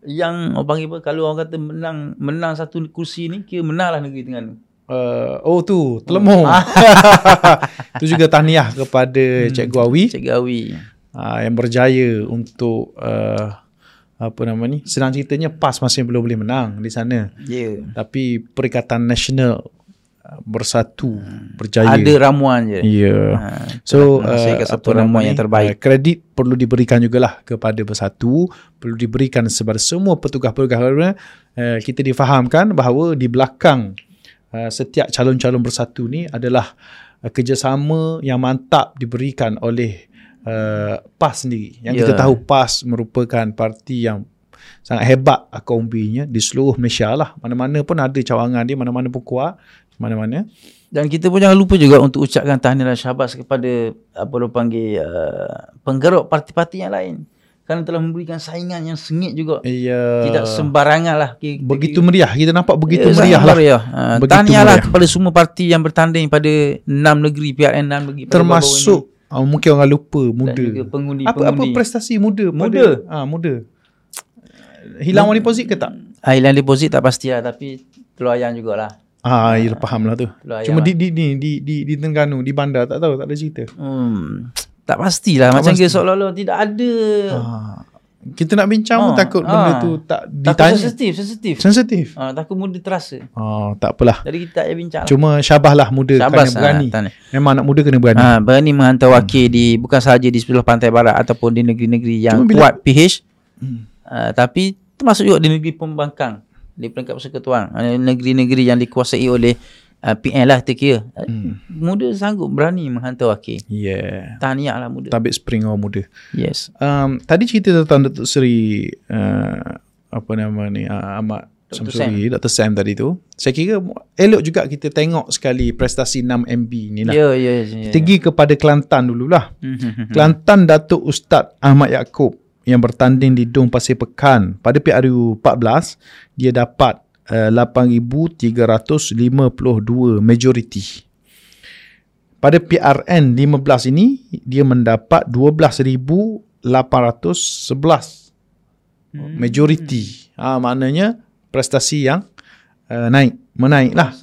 Yang orang panggil apa, kalau orang kata menang satu kursi ni, kira menanglah negeri Tengah ni. Telemong. Itu juga tahniah kepada Cikgu Awi. Yang berjaya untuk senang ceritanya PAS masih belum boleh menang di sana. Tapi Perikatan Nasional Bersatu berjaya. Ada ramuan je. So ramuan yang terbaik. Kredit perlu diberikan jugalah kepada Bersatu, perlu diberikan kepada semua petugas-petugas. Kita difahamkan bahawa di belakang setiap calon-calon Bersatu ni adalah kerjasama yang mantap diberikan oleh PAS sendiri. Yang kita tahu PAS merupakan parti yang sangat hebat akaun B-nya di seluruh Malaysia lah. Mana-mana pun ada cawangan dia, mana-mana pun kuat, mana-mana. Dan kita pun jangan lupa juga untuk ucapkan tahniah dan syabas kepada penggerak parti-parti yang lain, kerana telah memberikan saingan yang sengit juga. Tidak sembarangan lah. Begitu meriah, kita nampak begitu meriah lah. Tahniah lah kepada semua parti yang bertanding pada 6 negeri, PRN 6 negeri. Termasuk mungkin orang lupa muda. Apa prestasi muda? Muda. Hilang deposit ke tak? Hilang deposit tak pastilah, tapi telur ayam jugalah. Ya faham lah tu. Cuma di Terengganu, di bandar tak tahu, tak ada cerita. Tak pastilah, macam dia seolah-olah tidak ada. Kita nak bincang pun takut benda tu tak ditanya. Sensitif. Takut muda terasa. Tak apalah. Jadi kita tak payah bincang. Cuma syabahlah muda, kena berani. Memang anak muda kena berani. Berani menghantar wakil di bukan sahaja di sebelah pantai barat ataupun di negeri-negeri yang kuat PH. Tapi termasuk juga di negeri pembangkang, di Peringkat Persekutuan, negeri-negeri yang dikuasai oleh PN lah kita kira. Muda sanggup berani menghantar wakil. Tahniah lah muda. Tabik Spring orang muda. Yes. Tadi cerita tentang Datuk Seri Ahmad Samsuri, Dr. Sam tadi tu. Saya kira elok juga kita tengok sekali prestasi 6MB ni lah. Kita pergi kepada Kelantan dululah. Kelantan, Datuk Ustaz Ahmad Yaakob yang bertanding di Dom Pasir Pekan pada PRU 14, dia dapat 8,352 majoriti. Pada PRN 15 ini dia mendapat 12,811 majoriti. Maknanya prestasi yang menaiklah.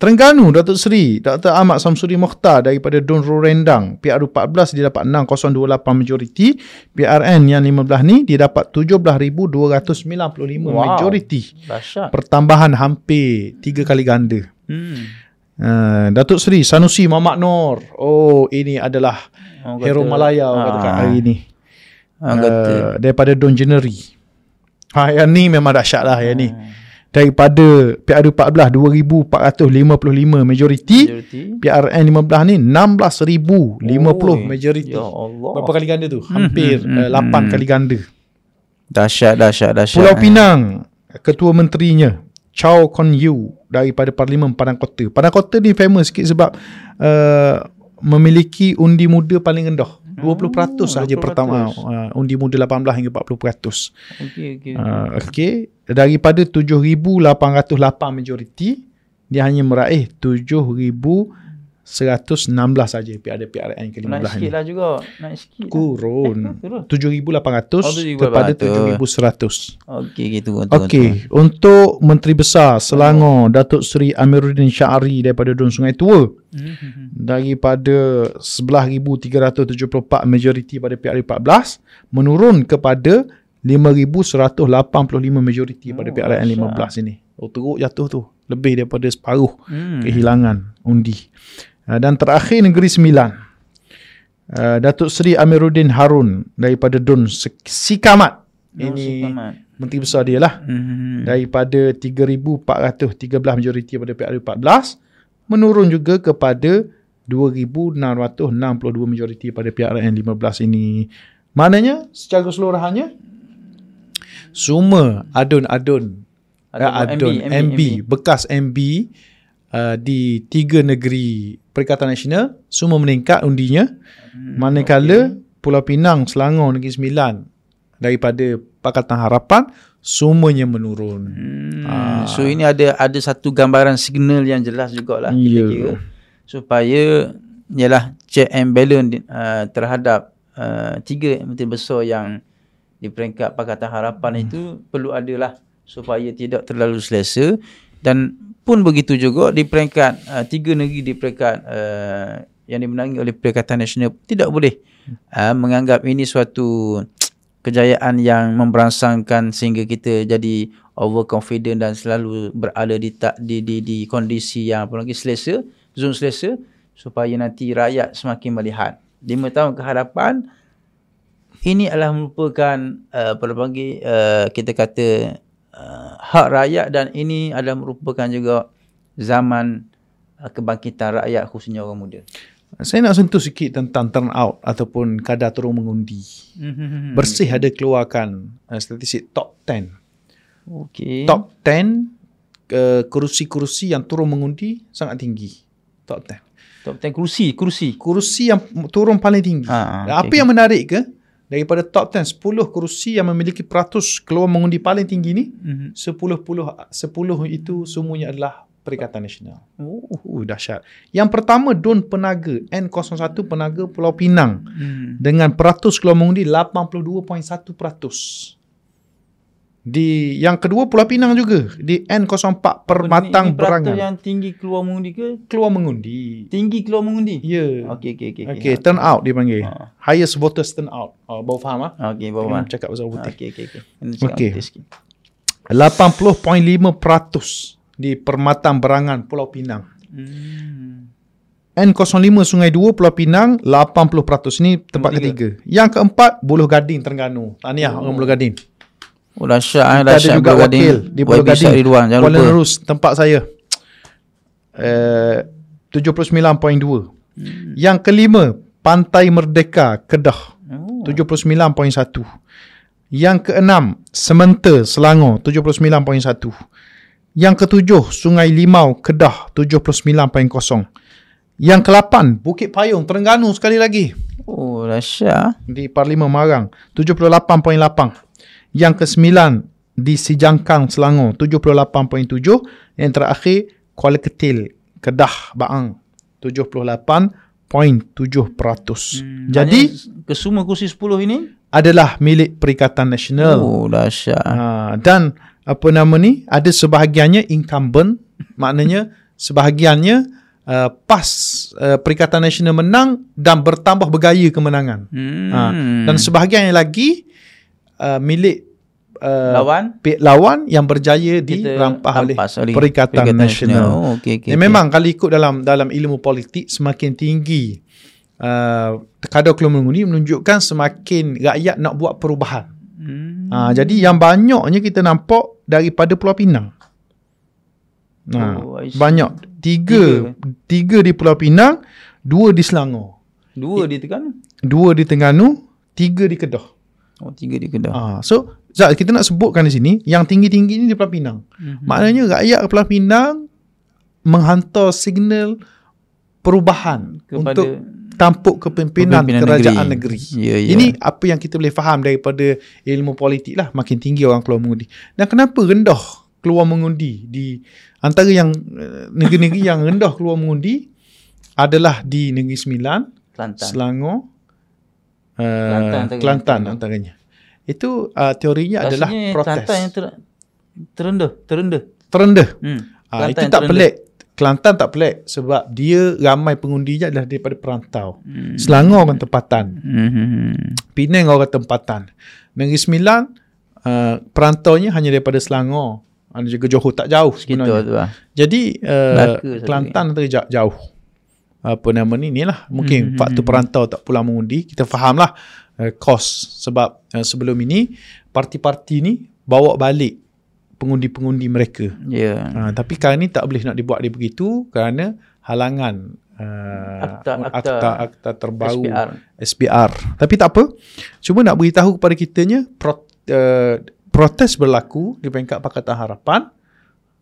Terengganu, Datuk Seri Dr. Ahmad Samsuri Mukhtar daripada Dun Rendang, PRU 14 dia dapat 6,028 majoriti. PRN yang 15 ni dia dapat 17,295 majoriti. Pertambahan hampir 3 kali ganda. Datuk Seri Sanusi Muhammad Noor. Ini adalah hero Malaya katakan hari ini. Daripada Dun Jeneri. Yang ni memang dahsyat lah yang ni. Daripada PRU 14 2,455 majoriti, PRN 15 ni 16,050 majoriti. Ya Allah. Berapa kali ganda tu? Hampir 8 kali ganda. Dahsyat. Pulau Pinang, ketua menterinya Chow Kon Yew daripada Parlimen Padang Kota. Padang Kota ni famous sikit sebab memiliki undi muda paling rendah. 20% sahaja pertama. Undi muda 18 hingga 40%. Okey. Daripada 7,808 majoriti, dia hanya meraih 7,116 saja pada PRN ke-15 ni. Naik sikit lah juga. Kurun. 7,800 kepada 7,100. Okey. Untuk Menteri Besar Selangor, Datuk Seri Amiruddin Syari daripada Dun Sungai Tua, daripada 11,374 majoriti pada PRN 14 menurun kepada 5,185 majoriti pada PRN 15 ini. Teruk jatuh tu. Lebih daripada separuh kehilangan undi. Dan terakhir Negeri Sembilan, Datuk Seri Amiruddin Harun daripada Dun Sikamat ini menteri besar dia lah, daripada 3,413 majoriti pada PRU 14 menurun juga kepada 2,662 majoriti pada PRN 15 ini. Maknanya secara keseluruhannya semua adun MB bekas MB di tiga negeri Perikatan Nasional semua meningkat undinya. Manakala Pulau Pinang, Selangor, Negeri Sembilan daripada Pakatan Harapan semuanya menurun. So ini ada satu gambaran signal yang jelas jugalah kita kira supaya ialah check and balance terhadap tiga menteri besar yang di peringkat Pakatan Harapan itu perlu adalah supaya tidak terlalu selesa. Dan pun begitu juga di peringkat tiga negeri di peringkat yang dimenangi oleh Perikatan Nasional tidak boleh menganggap ini suatu kejayaan yang memberangsangkan sehingga kita jadi overconfident dan selalu berada di kondisi yang apalagi selesa, zon selesa, supaya nanti rakyat semakin melihat 5 tahun ke hadapan ini adalah merupakan kita kata hak rakyat, dan ini adalah merupakan juga zaman kebangkitan rakyat khususnya orang muda. Saya nak sentuh sikit tentang turnout ataupun kadar turun mengundi. Bersih ada keluarkan statistik top 10. Top 10 kerusi-kerusi yang turun mengundi sangat tinggi. Top 10. Top 10 kerusi yang turun paling tinggi. Apa yang menarik ke? Daripada top 10, 10 kerusi yang memiliki peratus keluar mengundi paling tinggi ni, 10 itu semuanya adalah Perikatan Nasional. Dahsyat. Yang pertama Dun Penaga N01 Penaga Pulau Pinang dengan peratus keluar mengundi 82.1%. Di yang kedua Pulau Pinang juga di N04 Permatang Berangan. Yang tinggi keluar mengundi ke? Keluar mengundi. Tinggi keluar mengundi? Ya. Okey, turn out dipanggil. Highest voters turn out. Baru faham ah? Okey, baru faham. Cakap pasal voting. Okey. 80.5% di Permatang Berangan Pulau Pinang. N05 Sungai 2 Pulau Pinang 80%. Ni tempat ketiga. Yang keempat Buloh Gading Terengganu. Tahniah orang Buloh Gading. Oh dahsyat, ada juga wakil di Buloh Gading. Kuala Nerus tempat saya. 79.2. Yang kelima Pantai Merdeka Kedah 79.1. Yang keenam Sementer Selangor 79.1. Yang ketujuh Sungai Limau Kedah 79.0. Yang ke-8 Bukit Payung Terengganu sekali lagi. Oh dahsyat. Di Parlimen Marang 78.8. Yang ke-9 di Sijangkang Selangor 78.7. Yang terakhir Kuala Ketil Kedah Baang 78.7%. Jadi kesemua kursi 10 ini adalah milik Perikatan Nasional. Oh dahsyat. Dan ada sebahagiannya incumbent, maknanya sebahagiannya Perikatan Nasional menang dan bertambah bergaya kemenangan. Dan sebahagiannya lagi milik lawan yang berjaya dirampas oleh Perikatan Nasional. Memang kalau ikut dalam ilmu politik, semakin tinggi kadar keluar mengundi menunjukkan semakin rakyat nak buat perubahan. Jadi yang banyaknya kita nampak daripada Pulau Pinang. Banyak. Tiga di Pulau Pinang, 2 di Selangor, 2 di Terengganu, 3 di Kedah. 3 di Kedah. So kita nak sebutkan di sini, yang tinggi-tinggi ni di Pulau Pinang. Maknanya rakyat Pulau Pinang menghantar signal perubahan kepada untuk tampuk kepimpinan kerajaan negeri. Ini apa yang kita boleh faham daripada ilmu politik lah. Makin tinggi orang keluar mengundi. Dan kenapa rendah keluar mengundi di antara yang negeri-negeri yang rendah keluar mengundi adalah di Negeri Sembilan, Kelantan, Selangor, Kelantan antaranya. Itu teorinya adalah protes. Kelantan yang terendah. Itu tak pelik. Kelantan tak pelik sebab dia ramai pengundinya adalah daripada perantau. Selangor orang tempatan, Penang orang tempatan, Negeri Sembilan perantaunya hanya daripada Selangor. Ada juga Johor, tak jauh sebenarnya. Jadi Kelantan terjauh jauh. Inilah mungkin faktor perantau tak pulang mengundi. Kita fahamlah kos. Sebab sebelum ini parti-parti ni bawa balik pengundi-pengundi mereka. Tapi kali ni tak boleh nak dibuat dia begitu kerana halangan akta terbaru SPR. Tapi tak apa, cuma nak beritahu kepada kitanya protes berlaku di peringkat Pakatan Harapan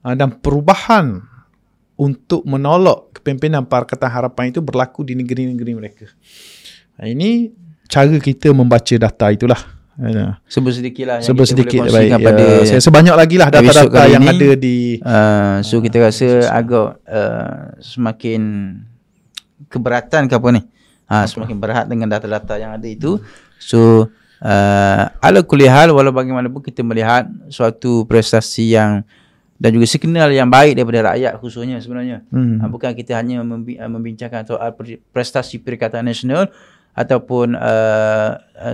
dan perubahan untuk menolak kepimpinan Pakatan Harapan itu berlaku di negeri-negeri mereka. Ini cara kita membaca data itulah. Sebut sedikit baik. Sebanyak lagi lah data-data yang ini, ada di so kita rasa agak semakin keberatan ke apa ni, semakin berat dengan data-data yang ada itu. So ala kulli hal, walau bagaimanapun kita melihat suatu prestasi yang dan juga signal yang baik daripada rakyat khususnya sebenarnya. Bukan kita hanya membincangkan soal prestasi Perikatan Nasional ataupun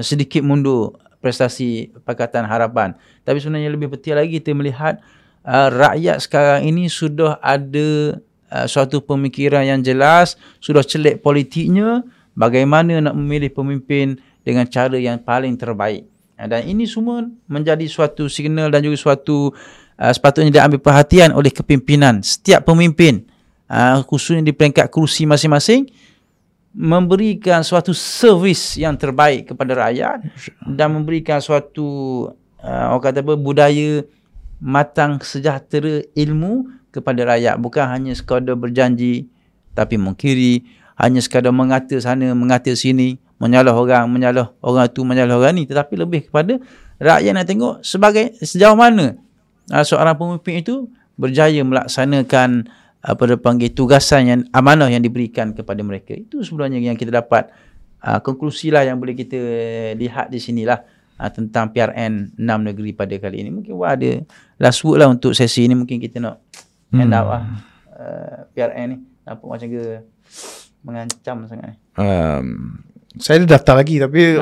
sedikit mundur prestasi Pakatan Harapan, tapi sebenarnya lebih penting lagi kita melihat rakyat sekarang ini sudah ada suatu pemikiran yang jelas, sudah celik politiknya, bagaimana nak memilih pemimpin dengan cara yang paling terbaik. Dan ini semua menjadi suatu signal dan juga suatu sepatutnya diambil perhatian oleh kepimpinan. Setiap pemimpin khususnya di peringkat kerusi masing-masing memberikan suatu servis yang terbaik kepada rakyat dan memberikan suatu orang kata apa, budaya matang sejahtera ilmu kepada rakyat, bukan hanya sekadar berjanji tapi mengkiri, hanya sekadar mengata sana mengata sini, menyalah orang tu menyalah orang ni, tetapi lebih kepada rakyat nak tengok sebagai sejauh mana seorang pemimpin itu berjaya melaksanakan apa dipanggil tugasan yang amanah yang diberikan kepada mereka. Itu sebenarnya yang kita dapat konklusilah yang boleh kita lihat di sinilah tentang PRN 6 negeri pada kali ini. Mungkin ada last word lah untuk sesi ini, mungkin kita nak end up lah PRN ni nampak macam ke mengancam sangat ni. Saya ada data lagi tapi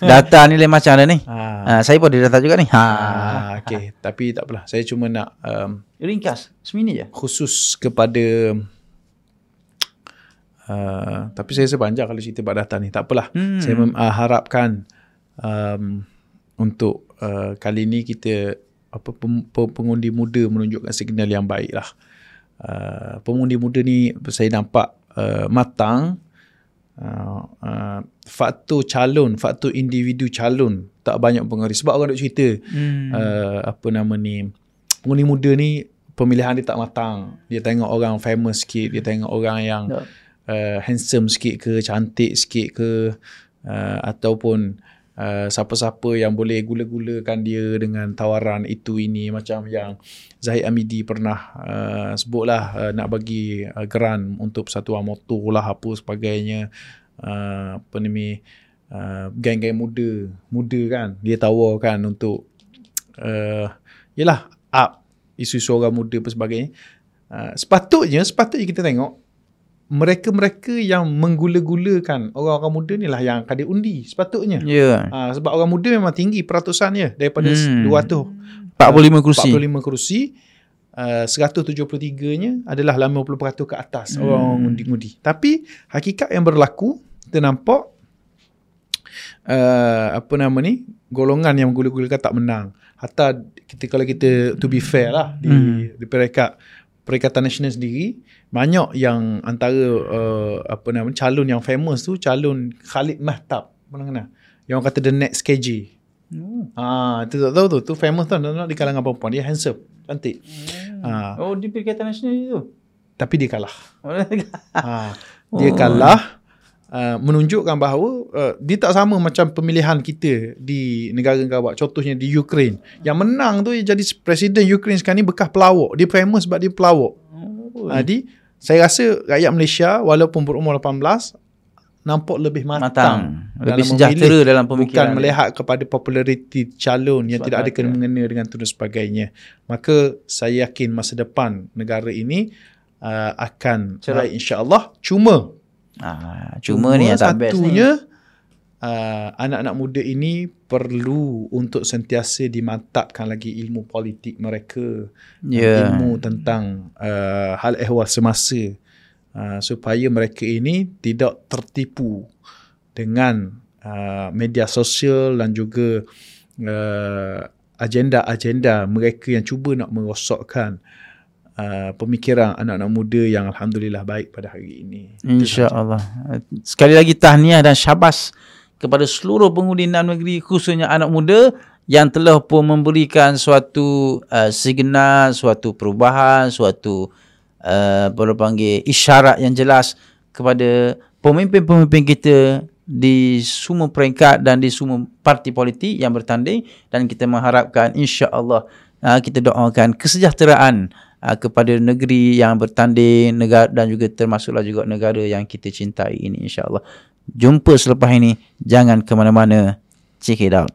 data ni lain macam mana ni. Saya pun ada data juga ni. Okey, tapi tak apalah. Saya cuma nak ringkas seminit je khusus kepada tapi saya sepanjang kalau cerita bab data ni. Tak apalah. Saya harapkan untuk kali ni kita apa pengundi muda menunjukkan signal yang baik lah. Pengundi muda ni saya nampak matang. Faktor individu calon tak banyak pengaruh. Sebab orang duk cerita pengundi muda ni pemilihan dia tak matang. Dia tengok orang famous sikit, dia tengok orang yang handsome sikit ke, cantik sikit ke, ataupun siapa-siapa yang boleh gula-gulakan dia dengan tawaran itu ini. Macam yang Zahid Amidi pernah sebutlah nak bagi geran untuk persatuan motor lah apa sebagainya, geng-geng muda kan dia tawarkan untuk up isu-isu orang muda apa sebagainya. Sepatutnya kita tengok mereka-mereka yang menggula-gulakan orang-orang muda ni lah yang akan diundi sepatutnya. Sebab orang muda memang tinggi peratusannya daripada 45 kerusi 173-nya adalah 80% ke atas orang undi-undi. Tapi hakikat yang berlaku kita nampak golongan yang menggula-gulakan tak menang. Hatta kalau kita to be fair lah di Perikatan Nasional sendiri banyak yang antara calon yang famous tu calon Khalid Mahtab, mana yang orang kata the next KJ. Tu tak tahu tu famous tu di kalangan perempuan, dia handsome, cantik. Di Perikatan Nasional tu. Tapi dia kalah. Dia kalah, menunjukkan bahawa dia tak sama macam pemilihan kita di negara-negara barat. Contohnya di Ukraine, yang menang tu jadi presiden Ukraine sekarang ni bekas pelawak. Dia famous sebab dia pelawak. Jadi saya rasa rakyat Malaysia walaupun berumur 18 nampak lebih matang, lebih sejahtera dalam pemikiran, bukan melihat kepada populariti calon yang sebab tidak ada kena-mengena dengan tu dan sebagainya. Maka saya yakin masa depan negara ini akan baik insya-Allah. Cuma ni yang tak best ni. Anak-anak muda ini perlu untuk sentiasa dimantapkan lagi ilmu politik mereka, ilmu tentang hal ehwal semasa, supaya mereka ini tidak tertipu dengan media sosial dan juga agenda-agenda mereka yang cuba nak merosakkan pemikiran anak-anak muda yang alhamdulillah baik pada hari ini. InsyaAllah. Sekali lagi tahniah dan syabas kepada seluruh pengundi dalam negeri, khususnya anak muda yang telah pun memberikan suatu signal, suatu perubahan, suatu panggil isyarat yang jelas kepada pemimpin-pemimpin kita di semua peringkat dan di semua parti politik yang bertanding. Dan kita mengharapkan insya-Allah, kita doakan kesejahteraan kepada negeri yang bertanding, negara dan juga termasuklah juga negara yang kita cintai ini insya-Allah. Jumpa selepas ini, jangan ke mana-mana. Check it out.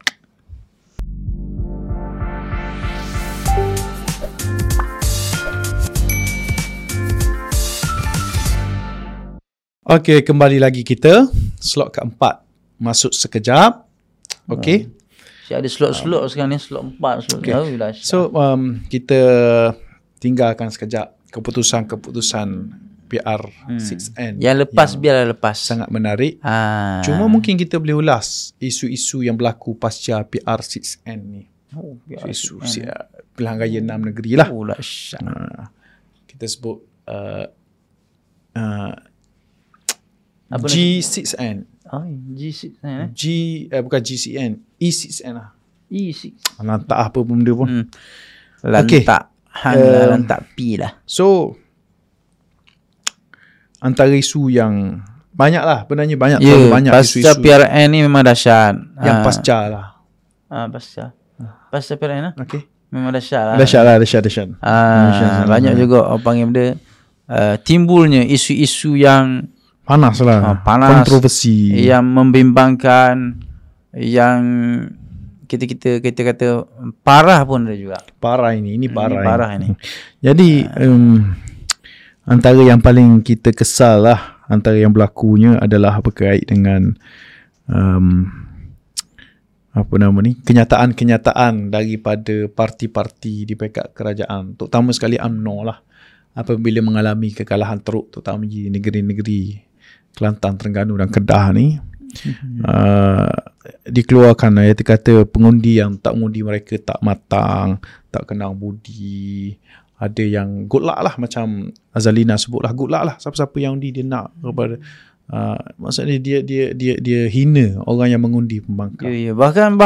Okey, kembali lagi kita. Slot keempat. Masuk sekejap. Okey. Ada slot-slot sekarang ni. Slot empat. Slot okay. So, kita tinggalkan sekejap keputusan-keputusan PR6N. Yang lepas yang biarlah lepas. Sangat menarik. Cuma mungkin kita boleh ulas isu-isu yang berlaku pasca PR6N ni. Oh, PR6N. Isu pilihan raya 6 negeri lah. Oh, kita sebut G6N. Oh, G6N bukan G6N, E6N lah. E6N. Lantak apa benda pun. Lantak. Lantak P lah. So antara isu yang banyak lah, benarnya banyak, banyak isu-isu. Pasca PRN ni memang dahsyat. Yang pasca lah. Pasca PRN lah. Okay. Memang dahsyat lah. Dahsyat. Banyak juga orang panggil benda timbulnya isu-isu yang panas lah, kontroversi yang membimbangkan, yang kita kata parah pun ada juga. Parah ini. Jadi antara yang paling kita kesal lah, antara yang berlakunya adalah berkait dengan kenyataan-kenyataan daripada parti-parti di peringkat kerajaan, terutama sekali UMNO lah, apabila mengalami kekalahan teruk terutama di negeri-negeri Kelantan, Terengganu dan Kedah ni. Dikeluarkan iaitu kata pengundi yang tak mengundi mereka tak matang, tak kenang budi. Ada yang good luck lah, macam Azalina sebut lah, good luck lah, siapa-siapa yang undi dia nak kepada maksudnya dia hina orang yang mengundi pembangkang. Bahkan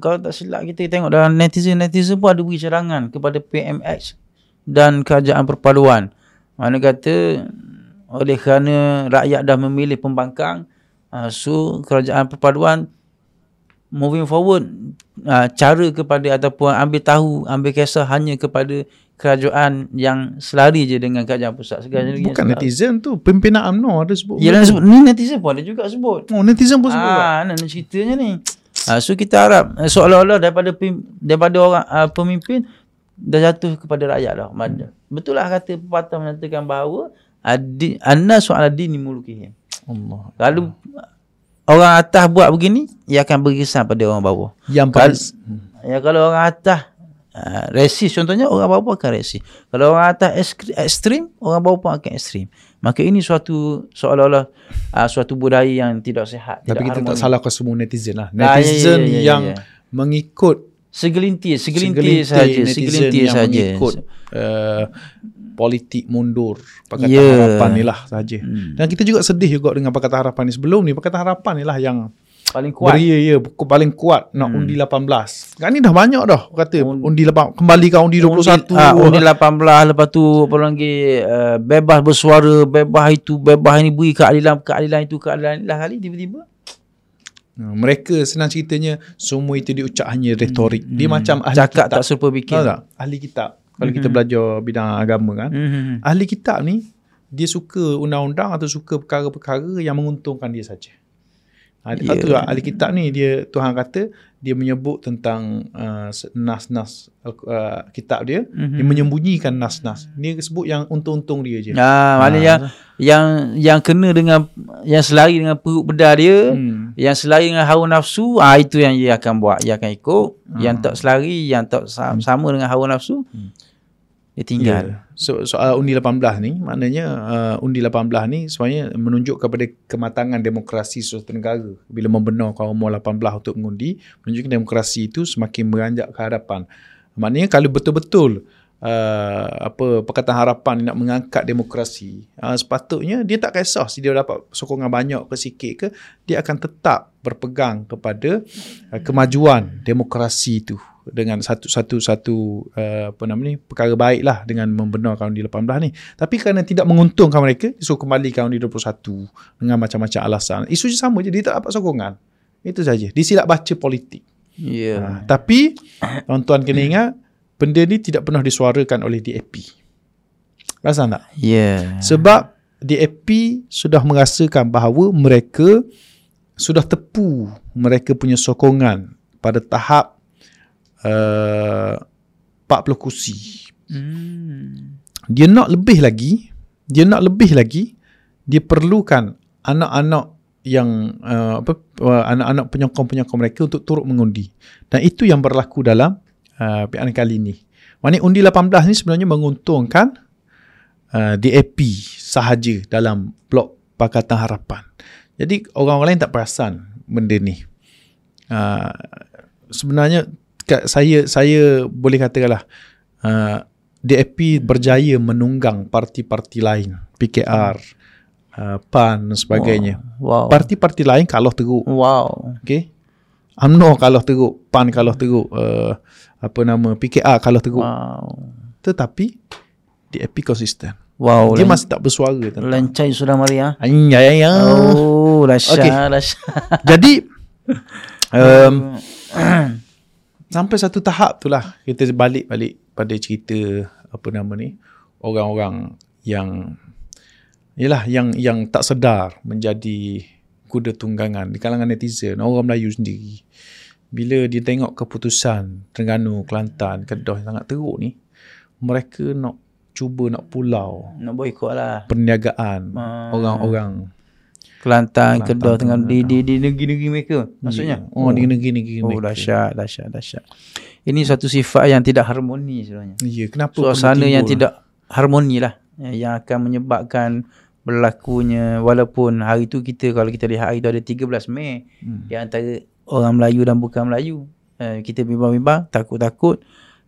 kalau tak silap kita tengok dalam netizen pun ada beri cadangan kepada PMX dan kerajaan perpaduan, mana kata oleh kerana rakyat dah memilih pembangkang, so kerajaan perpaduan moving forward, cara kepada ataupun ambil kisah hanya kepada kerajaan yang selari je dengan kerajaan pusat. Bukan netizen tu, pimpinan UMNO ada sebut. Yalah, ni netizen pun ada juga sebut. Oh, netizen pun sebut. Nak ceritanya ni. So kita harap seolah-olah daripada orang pemimpin dah jatuh kepada rakyat dah. Betul lah kata pepatah menyatakan bahawa anna soal adini mulukihim. Allah. Kalau orang atas buat begini, ia akan berkesan pada orang bawah. Kalau orang atas resis contohnya, orang bawah pun akan resis. Kalau orang atas ekstrim, orang bawah pun akan ekstrim. Maka ini suatu seolah-olah suatu budaya yang tidak sihat. Tapi tidak kita harmoni. Tak salahkan semua netizen lah. Netizen yang mengikut segelintir saja. Mengikut politik mundur Pakatan Harapan ni lah saja. Dan kita juga sedih juga dengan Pakatan Harapan ni. Sebelum ni Pakatan Harapan ni lah yang paling kuat. Paling kuat nak undi 18. Kan ni dah banyak dah kata undi 18, kembalikan undi 21. Undi 18, lepas tu apa lagi bebas bersuara, bebas itu, bebas ini, beri keadilan itu lah kali tiba-tiba. Mereka senang ceritanya semua itu diucap hanya retorik. Dia macam ahli cakap kitab, tak serupa fikir. Ahli kitab, kalau kita belajar bidang agama kan, ahli kitab ni dia suka undang-undang atau suka perkara-perkara yang menguntungkan dia saja. Itulah ahli kitab ni, dia Tuhan kata dia menyebut tentang nas-nas kitab dia, dia menyembunyikan nas-nas. Dia sebut yang untung-untung dia je. Maknanya yang kena dengan, yang selari dengan perut bedah dia, yang selari dengan hawa nafsu, itu yang dia akan buat, dia akan ikut. Yang tak selari, yang tak sama dengan hawa nafsu, dia tinggal. So soal undi 18 ni maknanya undi 18 ni sebenarnya menunjuk kepada kematangan demokrasi suatu negara. Bila membenarkan umur 18 untuk mengundi, menunjukkan demokrasi itu semakin beranjak ke hadapan. Maknanya kalau betul-betul Pakatan Harapan nak mengangkat demokrasi, sepatutnya dia tak kisah dia dapat sokongan banyak ke sikit ke, dia akan tetap berpegang kepada kemajuan demokrasi itu dengan perkara baiklah dengan membenarkan undi 18 ni. Tapi kerana tidak menguntungkan mereka, disuruh kembalikan undi 21 dengan macam-macam alasan. Isu je sama je, dia tak dapat sokongan. Itu saja. Dia silap baca politik. Tapi tuan-tuan kena ingat, benda ni tidak pernah disuarakan oleh DAP. Rasa tak? Sebab DAP sudah merasakan bahawa mereka sudah tepu mereka punya sokongan pada tahap 40 kursi. Dia nak lebih lagi, dia perlukan anak-anak yang anak-anak penyokong-penyokong mereka untuk turut mengundi. Dan itu yang berlaku dalam PRN kali ni. Maknanya undi 18 ni sebenarnya menguntungkan DAP sahaja dalam blok Pakatan Harapan. Jadi orang-orang lain tak perasan benda ni. Sebenarnya saya boleh katakanlah DAP berjaya menunggang parti-parti lain, PKR, PAN dan sebagainya. Parti-parti lain kalah teruk. Okay? UMNO kalah teruk, PAN kalah teruk, PKR kalah teruk. Tetapi DAP konsisten. Dia masih tak bersuara tentang Lancai sudah mari ah. Oh, Jadi sampai satu tahap itulah kita balik pada cerita orang-orang yang yang tak sedar menjadi kuda tunggangan di kalangan netizen, orang Melayu sendiri. Bila dia tengok keputusan Terengganu, Kelantan, Kedah yang sangat teruk ni, mereka nak cuba nak pulau, nak boikot lah perniagaan orang-orang Kelantan, Kedah, Terengganu di negeri-negeri mereka. Maksudnya di negeri-negeri mereka. Dahsyat. Ini satu sifat yang tidak harmoni sebenarnya. Kenapa suasana yang tidak harmoni lah yang akan menyebabkan berlakunya, walaupun hari tu kita, kalau kita lihat hari tu ada 13 Mei yang antara orang Melayu dan bukan Melayu, kita bimbang-bimbang, takut-takut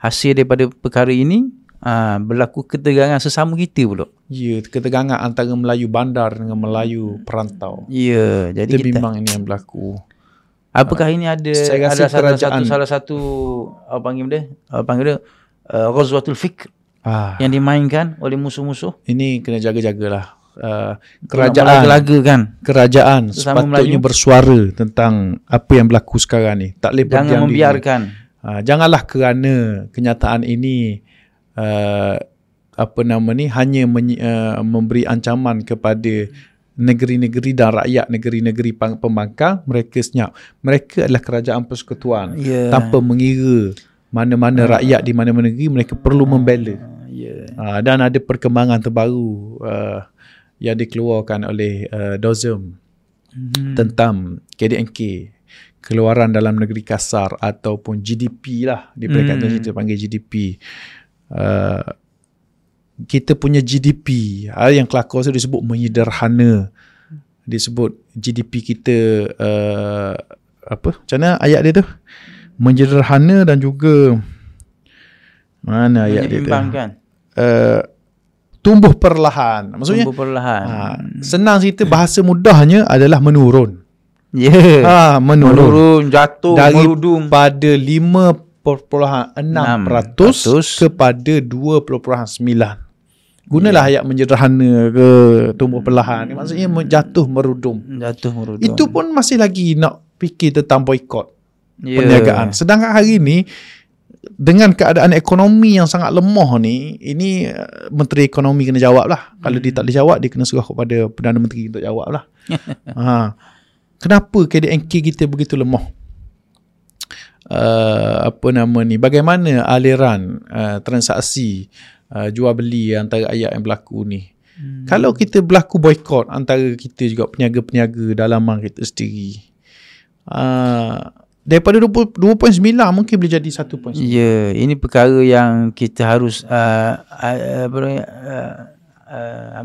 hasil daripada perkara ini berlaku ketegangan sesama kita pula. Ketegangan antara Melayu bandar dengan Melayu perantau. Jadi kita bimbang ini yang berlaku. Apakah ini ada salah satu ghazwatul fikr yang dimainkan oleh musuh-musuh? Ini kena jaga-jagalah. Kerajaan sepatutnya bersuara tentang apa yang berlaku sekarang ni. Tak boleh perdiam diri. Jangan membiarkan. Janganlah kerana kenyataan ini hanya memberi ancaman kepada negeri-negeri dan rakyat negeri-negeri pembangkang, mereka senyap. Mereka adalah kerajaan persekutuan, tanpa mengira mana-mana rakyat di mana-mana negeri. Mereka perlu membela. Dan ada perkembangan terbaru yang dikeluarkan oleh DOZM tentang KDNK, keluaran dalam negeri kasar ataupun GDP lah, di Perikatan kita panggil GDP. Kita punya GDP yang kelakor itu disebut menyederhana, disebut GDP kita macam mana ayat dia tu, menyederhana dan juga mana ayat dia tu, tumbuh perlahan. Maksudnya senang cerita, bahasa mudahnya adalah menurun. Menurun, jatuh, merudum, daripada 5.6% kepada 2.9. Gunalah ayat menyederhana ke tumbuh perlahan, maksudnya jatuh merudum. Itu pun masih lagi nak fikir tentang boikot perniagaan. Sedangkan hari ni dengan keadaan ekonomi yang sangat lemah ni, ini Menteri Ekonomi kena jawab lah. Kalau dia tak boleh jawab, dia kena serah kepada Perdana Menteri untuk jawab lah. Kenapa KDNK kita begitu lemah? Bagaimana aliran transaksi jual beli antara ayat yang berlaku ni? Kalau kita berlaku boikot antara kita juga, peniaga-peniaga dalaman kita sendiri, daripada 2.9 mungkin boleh jadi 1.9. Ya, ini perkara yang kita harus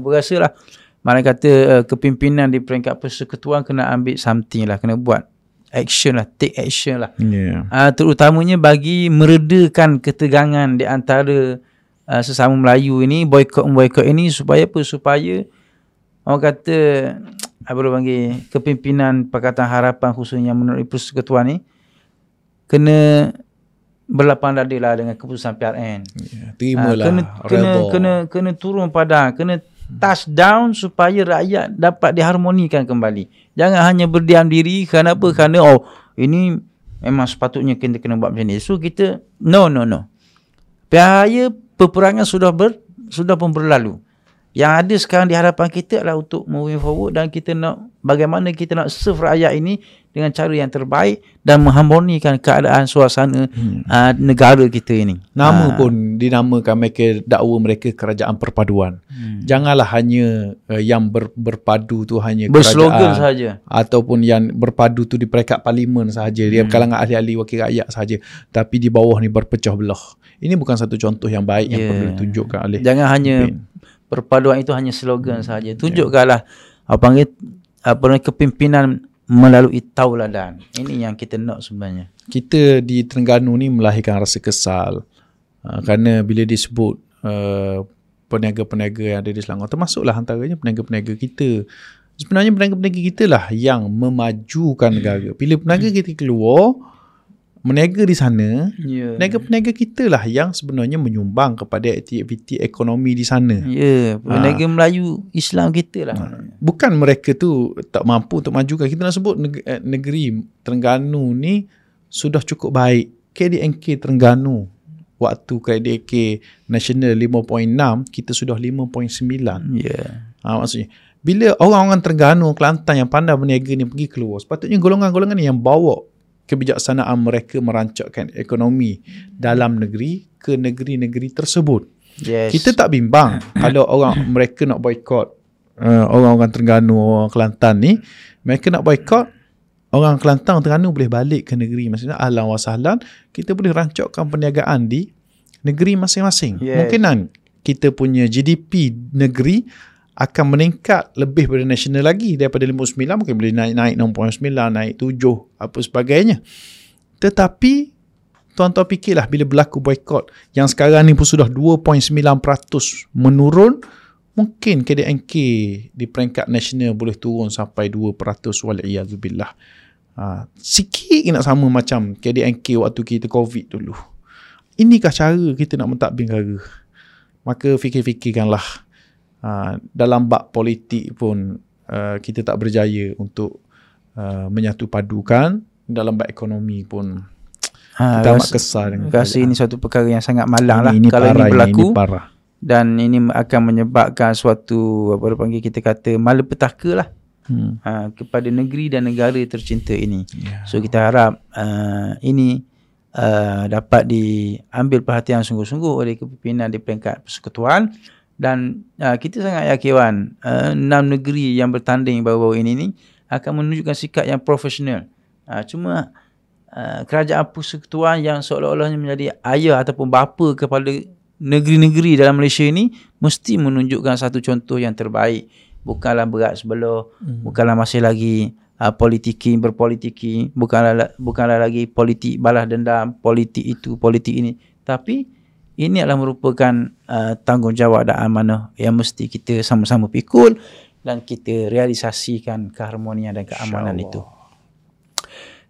berasalah. Mana kata kepimpinan di peringkat persekutuan kena ambil something lah, kena buat action lah, take action lah. Yeah. Terutamanya bagi meredakan ketegangan di antara sesama Melayu ini, boikot-boikot ini, supaya apa? Supaya orang kata kepimpinan Pakatan Harapan khususnya menerusi persekutuan ni kena berlapang dada lah dengan keputusan PRN. Yeah, terimalah. Kena turun padang, kena touch down supaya rakyat dapat diharmonikan kembali. Jangan hanya berdiam diri kerana apa? Kerana ini memang sepatutnya kita kena buat macam ni. So kita no. Bahaya peperangan sudah pun berlalu. Yang ada sekarang di hadapan kita adalah untuk moving forward, dan kita nak bagaimana kita nak serve rakyat ini dengan cara yang terbaik dan mengharmonikan keadaan suasana negara kita ini. Nama pun dinamakan mereka, dakwa mereka kerajaan perpaduan. Janganlah hanya yang berpadu tu hanya berslogan saja, ataupun yang berpadu tu di peringkat parlimen saja, di kalangan ahli-ahli wakil rakyat saja, tapi di bawah ni berpecah belah. Ini bukan satu contoh yang baik yang perlu ditunjukkan oleh. Jangan hanya perpaduan itu hanya slogan saja. Tunjukkanlah kepimpinan melalui tauladan. Ini yang kita nak sebenarnya. Kita di Terengganu ni melahirkan rasa kesal kerana bila disebut peniaga-peniaga yang ada di Selangor, termasuklah antaranya peniaga-peniaga kita. Sebenarnya peniaga-peniaga kita lah yang memajukan negara. Bila peniaga kita keluar meniaga di sana, peniaga-peniaga kita lah yang sebenarnya menyumbang kepada aktiviti ekonomi di sana. Ya, peniaga Melayu Islam kita lah. Bukan mereka tu tak mampu untuk majukan. Kita nak sebut negeri Terengganu ni sudah cukup baik. KDNK Terengganu, waktu KDNK Nasional 5.6, kita sudah 5.9. Ya. Maksudnya bila orang-orang Terengganu, Kelantan yang pandai berniaga ni pergi keluar, sepatutnya golongan-golongan ni yang bawa kebijaksanaan mereka merancakkan ekonomi dalam negeri ke negeri-negeri tersebut. Yes. Kita tak bimbang kalau orang mereka nak boikot orang-orang Terengganu, orang Kelantan ni. Mereka nak boikot, orang Kelantan, Terengganu boleh balik ke negeri masing-masing. Ahlan wa sahlan, kita boleh rancakkan perniagaan di negeri masing-masing. Yes. Mungkinan kita punya GDP negeri akan meningkat lebih daripada nasional lagi, daripada 59 mungkin boleh naik 6.9, naik 7 apa sebagainya. Tetapi tuan-tuan fikirlah bila berlaku boikot yang sekarang ni pun sudah 2.9% menurun, mungkin KDNK di peringkat nasional boleh turun sampai 2% wal-iyazubillah. Sikit nak sama macam KDNK waktu kita COVID dulu. Inikah cara kita nak mentadbir negara? Maka fikir-fikirkanlah. Dalam bab politik pun kita tak berjaya untuk menyatu padukan. Dalam bab ekonomi pun kita amat kesal. Rasa ini satu perkara yang sangat malang lah kalau ini berlaku. Ini parah. Dan ini akan menyebabkan suatu kita kata malapetaka lah kepada negeri dan negara tercinta ini. Yeah. So kita harap ini dapat diambil perhatian sungguh-sungguh oleh kepimpinan di peringkat persekutuan. Dan kita sangat yakin Wan, 6 negeri yang bertanding baru-baru ini ni akan menunjukkan sikap yang profesional. Cuma kerajaan persekutuan yang seolah-olahnya menjadi ayah ataupun bapa kepada negeri-negeri dalam Malaysia ini mesti menunjukkan satu contoh yang terbaik. Bukanlah berat sebelah, bukanlah masih lagi berpolitiki, bukanlah lagi politik balas dendam, politik itu, politik ini. Tapi ini adalah merupakan tanggungjawab dan amanah yang mesti kita sama-sama pikul dan kita realisasikan keharmonian dan keamanan itu.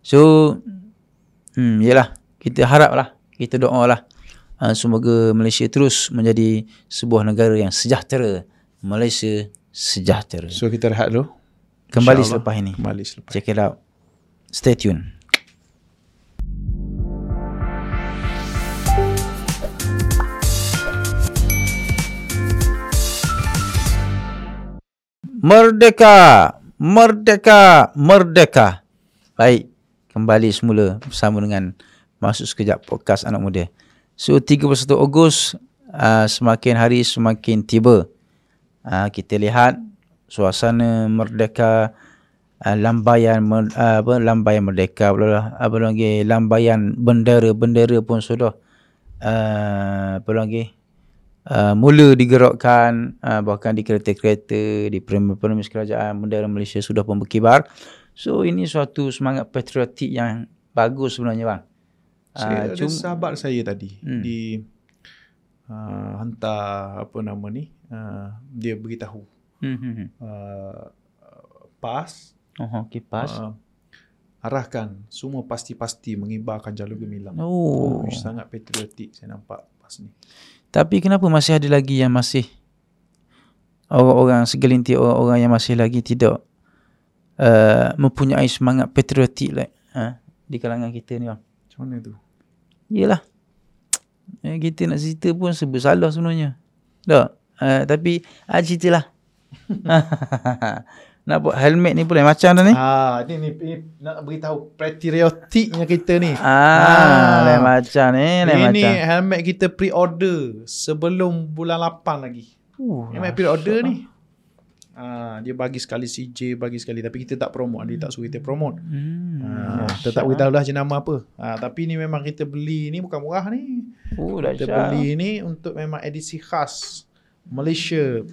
So, yalah, kita haraplah, kita doalah semoga Malaysia terus menjadi sebuah negara yang sejahtera. Malaysia sejahtera. So, kita rehat dulu. Kembali selepas ini. Check it out. Stay tuned. Merdeka! Merdeka! Merdeka! Baik, kembali semula bersama dengan Masuk Sekejap Podcast Anak Muda. So, 31 Ogos semakin hari semakin tiba. Kita lihat suasana merdeka lambaian merdeka, apa lagi, lambaian bendera pun sudah apa lagi, mula digerakkan, bahkan di kereta-kereta, di premis-premis kerajaan, bendera Malaysia sudah pun berkibar. So ini suatu semangat patriotik yang bagus sebenarnya, bang. Saya ada sahabat saya tadi di hantar apa nama ni, dia beritahu PAS, PAS arahkan semua pasti-pasti mengibarkan jalur gemilang. Oh, sangat patriotik saya nampak PAS ni. Tapi kenapa masih ada lagi yang masih orang-orang, segelintir orang-orang yang masih lagi tidak mempunyai semangat patriotik di kalangan kita ni, bang? Macam mana tu? Yelah, kita nak cerita pun sebut salah sebenarnya. Tak? Tapi ceritalah. Nak buat helmet ni pula macam mana ni? Ni nak beritahu patriotiknya kita ni. Lain macam ni, lain macam. Ini helmet kita pre-order sebelum bulan 8 lagi. Helmet pre-order ni. Dia bagi sekali CJ, bagi sekali, tapi kita tak promote, dia tak suruh kita promote. Kita tak beritahu lah jenama apa. Tapi ni memang kita beli ni bukan murah ni. Kita beli ni untuk memang edisi khas Malaysia,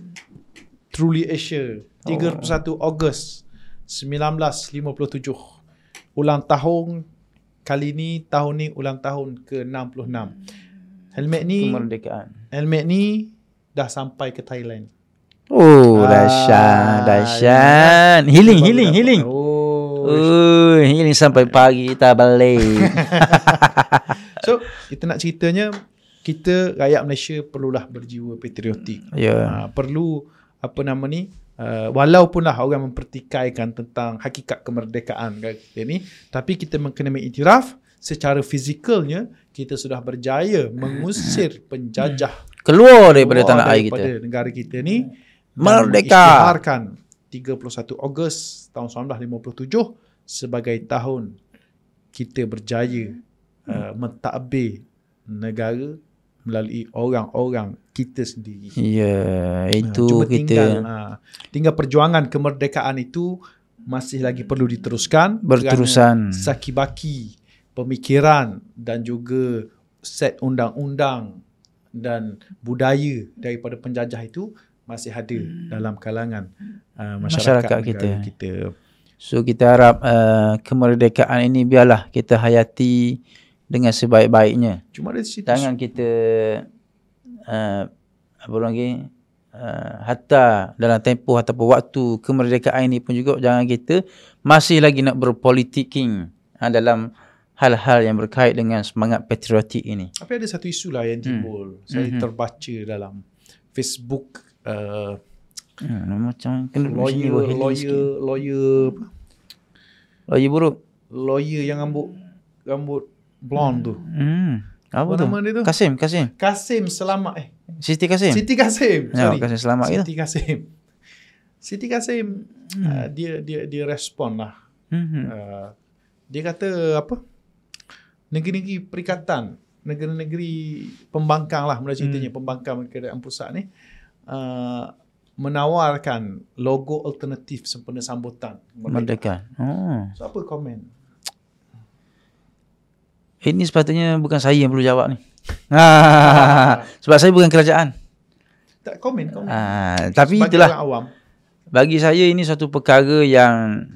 Truly Asia, 31 Ogos 1957. Ulang tahun kali ni, tahun ni ulang tahun ke-66. Helmet ni dah sampai ke Thailand. Dahsyat. Healing. Healing sampai pagi tak balik. So, kita nak ceritanya, kita rakyat Malaysia perlulah berjiwa patriotik. Perlu apa nama ni, walaupunlah orang mempertikaikan tentang hakikat kemerdekaan kita ni, tapi kita kena mengiktiraf secara fizikalnya kita sudah berjaya mengusir penjajah keluar tanah air kita, negara kita ni. Merdeka. Mengisytiharkan 31 Ogos tahun 1957 sebagai tahun kita berjaya mentadbir negara melalui orang-orang kita sendiri. Itu cuma kita tinggal perjuangan kemerdekaan itu masih lagi perlu diteruskan. Berterusan. Sakibaki pemikiran dan juga set undang-undang dan budaya daripada penjajah itu masih hadir dalam kalangan masyarakat kita. So kita harap kemerdekaan ini biarlah kita hayati dengan sebaik-baiknya. Cuma ada situ. Jangan kita hatta dalam tempoh ataupun waktu kemerdekaan ini pun juga jangan kita masih lagi nak berpolitiking dalam hal-hal yang berkait dengan semangat patriotik ini. Tapi ada satu isu lah yang timbul. Saya terbaca dalam Facebook macam lawyer buruk, lawyer yang rambut blonde tu. Apa tu? Nama dia tu? Kasim selamat. Siti Kasim. Sorry. Kasim selamat gitu. Siti Kasim. Dia respon lah. Dia kata apa? Negeri-negeri perikatan, negeri-negeri pembangkang lah, mula ceritanya pembangkang kerajaan pusat ni menawarkan logo alternatif sempena sambutan merdeka. So apa komen? Ini sepatutnya bukan saya yang perlu jawab ni. Sebab saya bukan kerajaan. Tak komen. Tapi sebagai itulah awam. Bagi saya ini satu perkara yang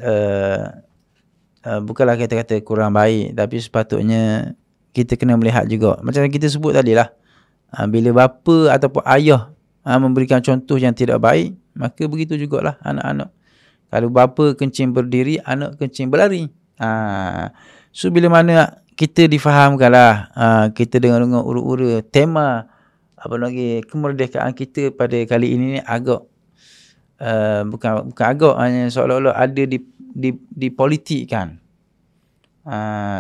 bukanlah kata-kata kurang baik, tapi sepatutnya kita kena melihat juga. Macam kita sebut tadi lah, bila bapa ataupun ayah memberikan contoh yang tidak baik, maka begitu jugalah anak-anak. Kalau bapa kencing berdiri, anak kencing berlari. So bila mana kita difahamkanlah, kita dengar ura-ura tema apa lagi kemerdekaan kita pada kali ini agak bukan agak, hanya seolah-olah ada dipolitikkan.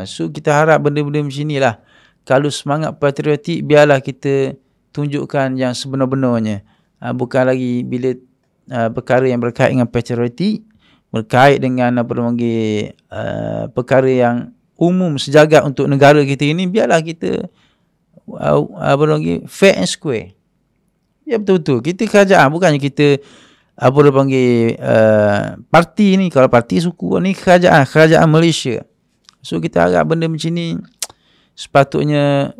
So kita harap benda-benda macam inilah. Kalau semangat patriotik, biarlah kita tunjukkan yang sebenar-benarnya. Bukan lagi bila perkara yang berkait dengan patriotik, berkait dengan apa namanya, perkara yang umum sejagat untuk negara kita ini, biarlah kita fair and square. Ya betul-betul, kita kerajaan, bukannya kita apa dia panggil parti ni, kalau parti suku ni kerajaan Malaysia. So kita harap benda macam ni sepatutnya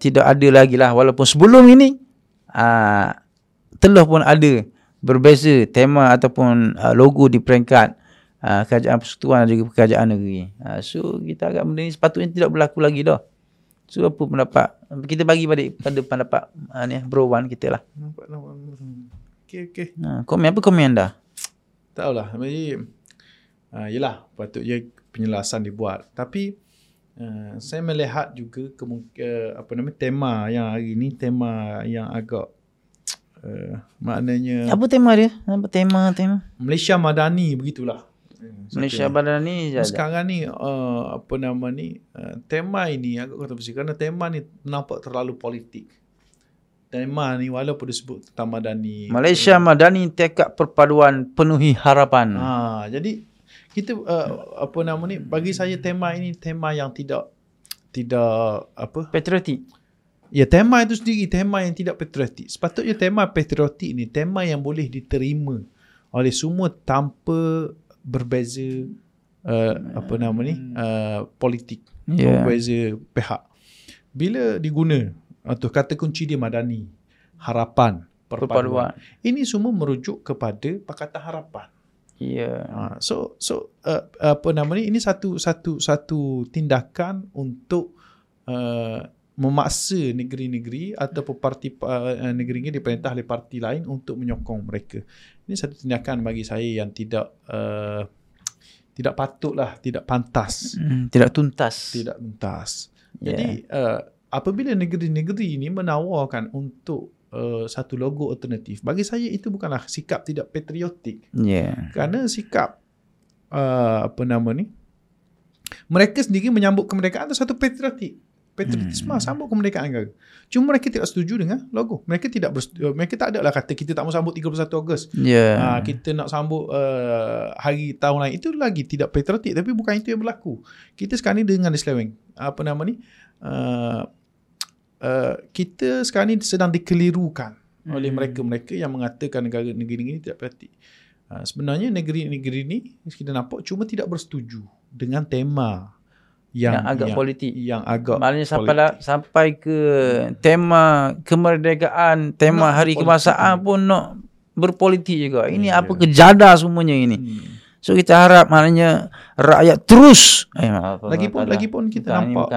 tidak ada lagi lah, walaupun sebelum ini telah pun ada berbeza tema ataupun logo di peringkat kerajaan persekutuan dan juga kerajaan negeri. So kita agak benda ni sepatutnya tidak berlaku lagi dah. So apa pendapat kita bagi pada pendapat ni bro Wan kita lah. Okey. Komen, apa komen dah? Tak tahulah. Jadi yelah patutnya penjelasan dibuat. Tapi saya melihat juga tema yang hari ni, tema yang agak maknanya apa tema dia? Apa tema? Malaysia Madani, begitulah. Malaysia Madani sekarang ni tema ini agak kontroversi kerana tema ni nampak terlalu politik. Tema ni walaupun disebut tentang Madani, Malaysia Madani tekad perpaduan penuhi harapan. Jadi kita bagi saya tema ini tema yang tidak apa? Patriotik. Ya, tema itu sendiri tema yang tidak patriotik. Sepatutnya tema patriotik ni tema yang boleh diterima oleh semua tanpa berbeza politik, berbeza pihak. Bila diguna atau kata kunci dia Madani, harapan, perpaduan. Ini semua merujuk kepada Pakatan Harapan. Ya. Yeah. Ini satu tindakan untuk memaksa negeri-negeri ataupun parti negeri-negeri diperintah oleh parti lain untuk menyokong mereka. Ini satu tindakan bagi saya yang tidak patutlah, tidak pantas, tidak tuntas. Yeah. Jadi apabila negeri-negeri ini menawarkan untuk satu logo alternatif, bagi saya itu bukanlah sikap tidak patriotik. Yeah. Kerana sikap mereka sendiri menyambut kemerdekaan itu satu patriotik. Patriotisme sambut kemerdekaan negara. Cuma mereka tidak setuju dengan logo. Mereka tak ada lah kata kita tak mau sambut 31 Ogos. Yeah. Kita nak sambut hari tahun lain. Itu lagi tidak patriotik, tapi bukan itu yang berlaku. Kita sekarang ni dengan diseleweng. Kita sekarang ni sedang dikelirukan oleh mereka-mereka yang mengatakan negeri-negeri ini tidak patriotik. Sebenarnya negeri-negeri ini kita nampak cuma tidak bersetuju dengan tema Yang agak politik, yang agak maknanya sampai ke tema kemerdekaan, tema nak hari kebangsaan pun nak berpolitik juga. Ini apa kejadah semuanya ini. So kita harap maknanya rakyat terus lagipun kita nampak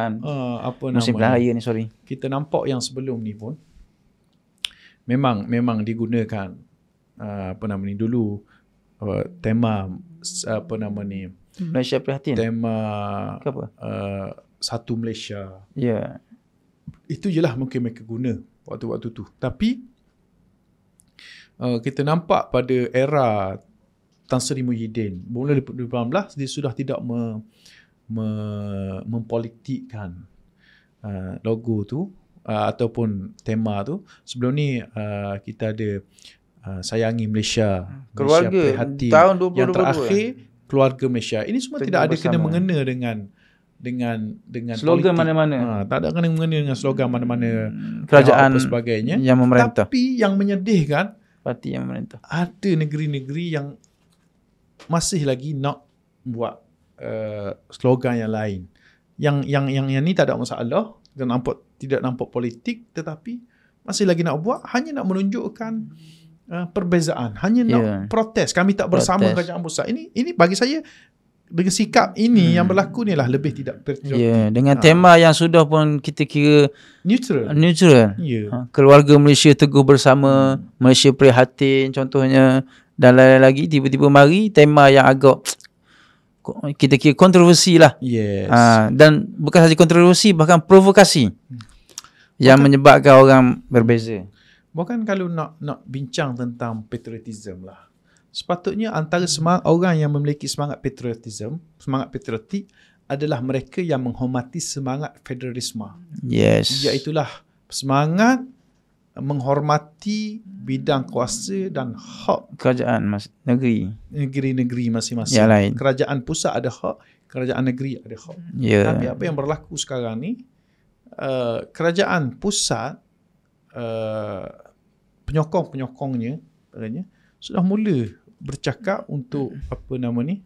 musim bahaya ni, sorry. Kita nampak yang sebelum ni pun memang digunakan dulu tema Malaysia Prihatin, tema Satu Malaysia. Ya. Itu je lah mungkin mereka guna waktu-waktu tu. Tapi kita nampak pada era Tan Sri Muhyiddin mula 2018 dia sudah tidak mempolitikkan logo tu ataupun tema tu. Sebelum ni kita ada Sayangi Malaysia, Keluarga, Malaysia Prihatin, tahun 2022 yang terakhir Keluarga Malaysia. Ini semua tidak ada bersama, kena mengena dengan slogan politik. Mana-mana. Tak ada kena mengena dengan slogan mana-mana kerajaan dan sebagainya yang memerintah. Tapi yang menyedihkan, parti yang memerintah. Ada negeri-negeri yang masih lagi nak buat slogan yang lain. Yang ni tak ada masalah, tidak nampak politik, tetapi masih lagi nak buat, hanya nak menunjukkan perbezaan, hanya nak protes, kami tak bersama kerajaan pusat. Ini bagi saya dengan sikap ini yang berlaku ni lah lebih tidak patriotik. Dengan tema yang sudah pun kita kira neutral. Keluarga Malaysia teguh bersama, Malaysia Prihatin contohnya, dan lain-lain lagi. Tiba-tiba mari tema yang agak kita kira kontroversi lah. Yes. Dan bukan saja kontroversi, bahkan provokasi yang menyebabkan orang berbeza. Bukan kalau nak bincang tentang patriotism lah. Sepatutnya antara semangat orang yang memiliki semangat patriotik adalah mereka yang menghormati semangat federalisme. Yes. Iaitulah semangat menghormati bidang kuasa dan hak kerajaan negeri-negeri masing-masing. Kerajaan pusat ada hak, kerajaan negeri ada hak. Tapi apa yang berlaku sekarang ni, kerajaan pusat penyokongnya sudah mula bercakap untuk apa nama ni,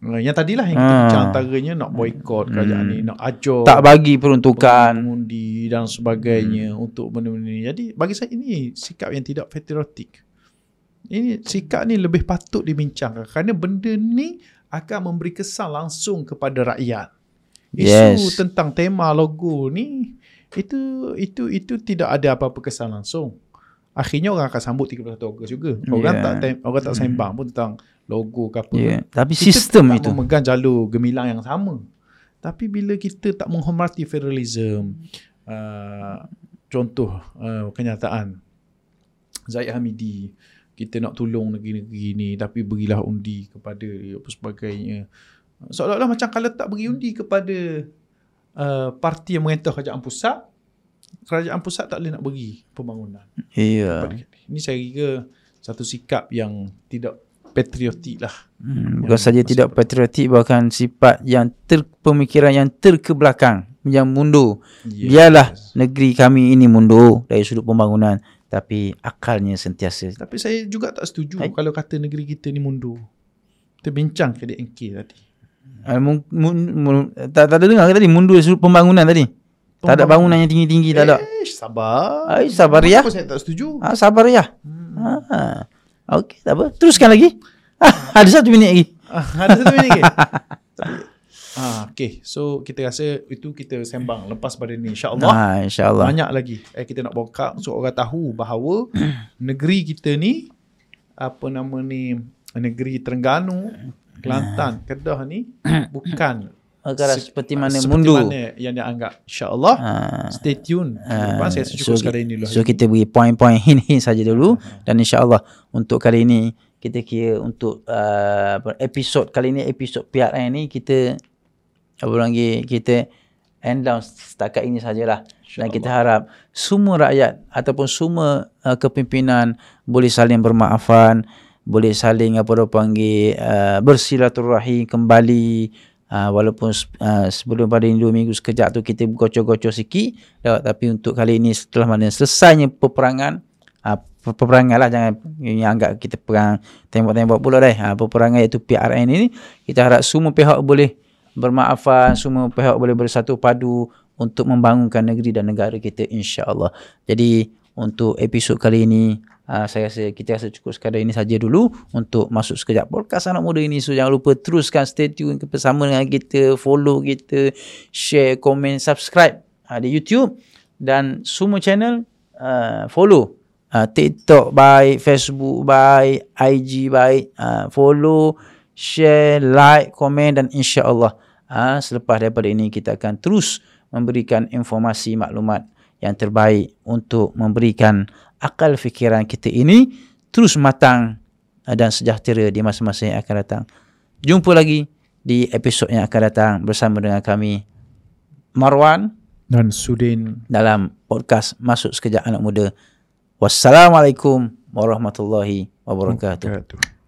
yang tadilah yang terpecah antaranya nak boikot kerajaan ni, nak ajar tak bagi peruntukan pengundi dan sebagainya untuk benda-benda ni. Jadi bagi saya ini sikap yang tidak patriotik. Ini sikap ni lebih patut dibincangkan kerana benda ni akan memberi kesan langsung kepada rakyat. Isu tentang tema logo ni itu tidak ada apa-apa kesan langsung. Akhirnya orang akan sambut 31 Ogos juga. Orang tak sembang pun tentang logo ke apa. Tapi kita sistem itu memegang jalur gemilang yang sama. Tapi bila kita tak menghormati federalism, contoh kenyataan Zaid Hamidi, kita nak tolong negeri-negeri ni tapi berilah undi kepada apa sebagainya. Seolah-olah macam kalau tak beri undi kepada parti yang merintah kerajaan pusat, kerajaan pusat tak boleh nak beri pembangunan. Ini saya kira satu sikap yang tidak patriotik lah. Bukan saja tidak patriotik, bahkan sifat yang pemikiran yang terkebelakang, yang mundur. Biarlah negeri kami ini mundur dari sudut pembangunan, tapi akalnya sentiasa. Tapi saya juga tak setuju kalau kata negeri kita ni mundur. Kita bincang KDNK tadi. Tak ada dengar tadi mundur dari sudut pembangunan tadi. Tak ada bangunan yang tinggi-tinggi, tak ada. Sabar ya. Saya tak setuju. Sabar ya. Okey, tak apa. Teruskan lagi. Ada 1 minit lagi. Ada 1 minit lagi. Okey, so kita rasa itu kita sembang lepas pada ni, insya-Allah. Insya-Allah. Banyak lagi kita nak bongkar so orang tahu bahawa negeri kita ni apa nama ni, negeri Terengganu, Kelantan, Kedah ni bukan seperti mana mundur yang dianggap, insya-Allah. Stay tune. Saya cukup sekali ini dulu. So kita beri poin-poin hint-hint saja dulu dan insya-Allah untuk kali ini kita kira untuk episod kali ini, episod PRN ni kita kita end down setakat ini sajalah. Dan kita harap semua rakyat ataupun semua kepimpinan boleh saling bermaafan, boleh saling bersilaturahim kembali. Walaupun sebelum pada 2 minggu sekejap tu kita gocor-gocor sikit, tapi untuk kali ini setelah mana selesainya peperangan, peperangan lah, jangan anggap kita perang tembak-tembak pula deh. Peperangan iaitu PRN ini, kita harap semua pihak boleh bermaafan, semua pihak boleh bersatu padu untuk membangunkan negeri dan negara kita, insya-Allah. Jadi untuk episod kali ini, saya rasa kita rasa cukup sekadar ini saja dulu untuk masuk sekejap podcast anak muda ini. So jangan lupa teruskan, stay tune bersama dengan kita, follow kita, share, komen, subscribe di YouTube dan semua channel, follow TikTok baik, Facebook baik, IG baik, follow, share, like, komen dan insya-Allah selepas daripada ini kita akan terus memberikan informasi maklumat yang terbaik untuk memberikan akal fikiran kita ini terus matang dan sejahtera di masa-masa yang akan datang. Jumpa lagi di episod yang akan datang bersama dengan kami, Marwan dan Sudin, dalam podcast Masuk Sekejap Anak Muda. Wassalamualaikum warahmatullahi wabarakatuh.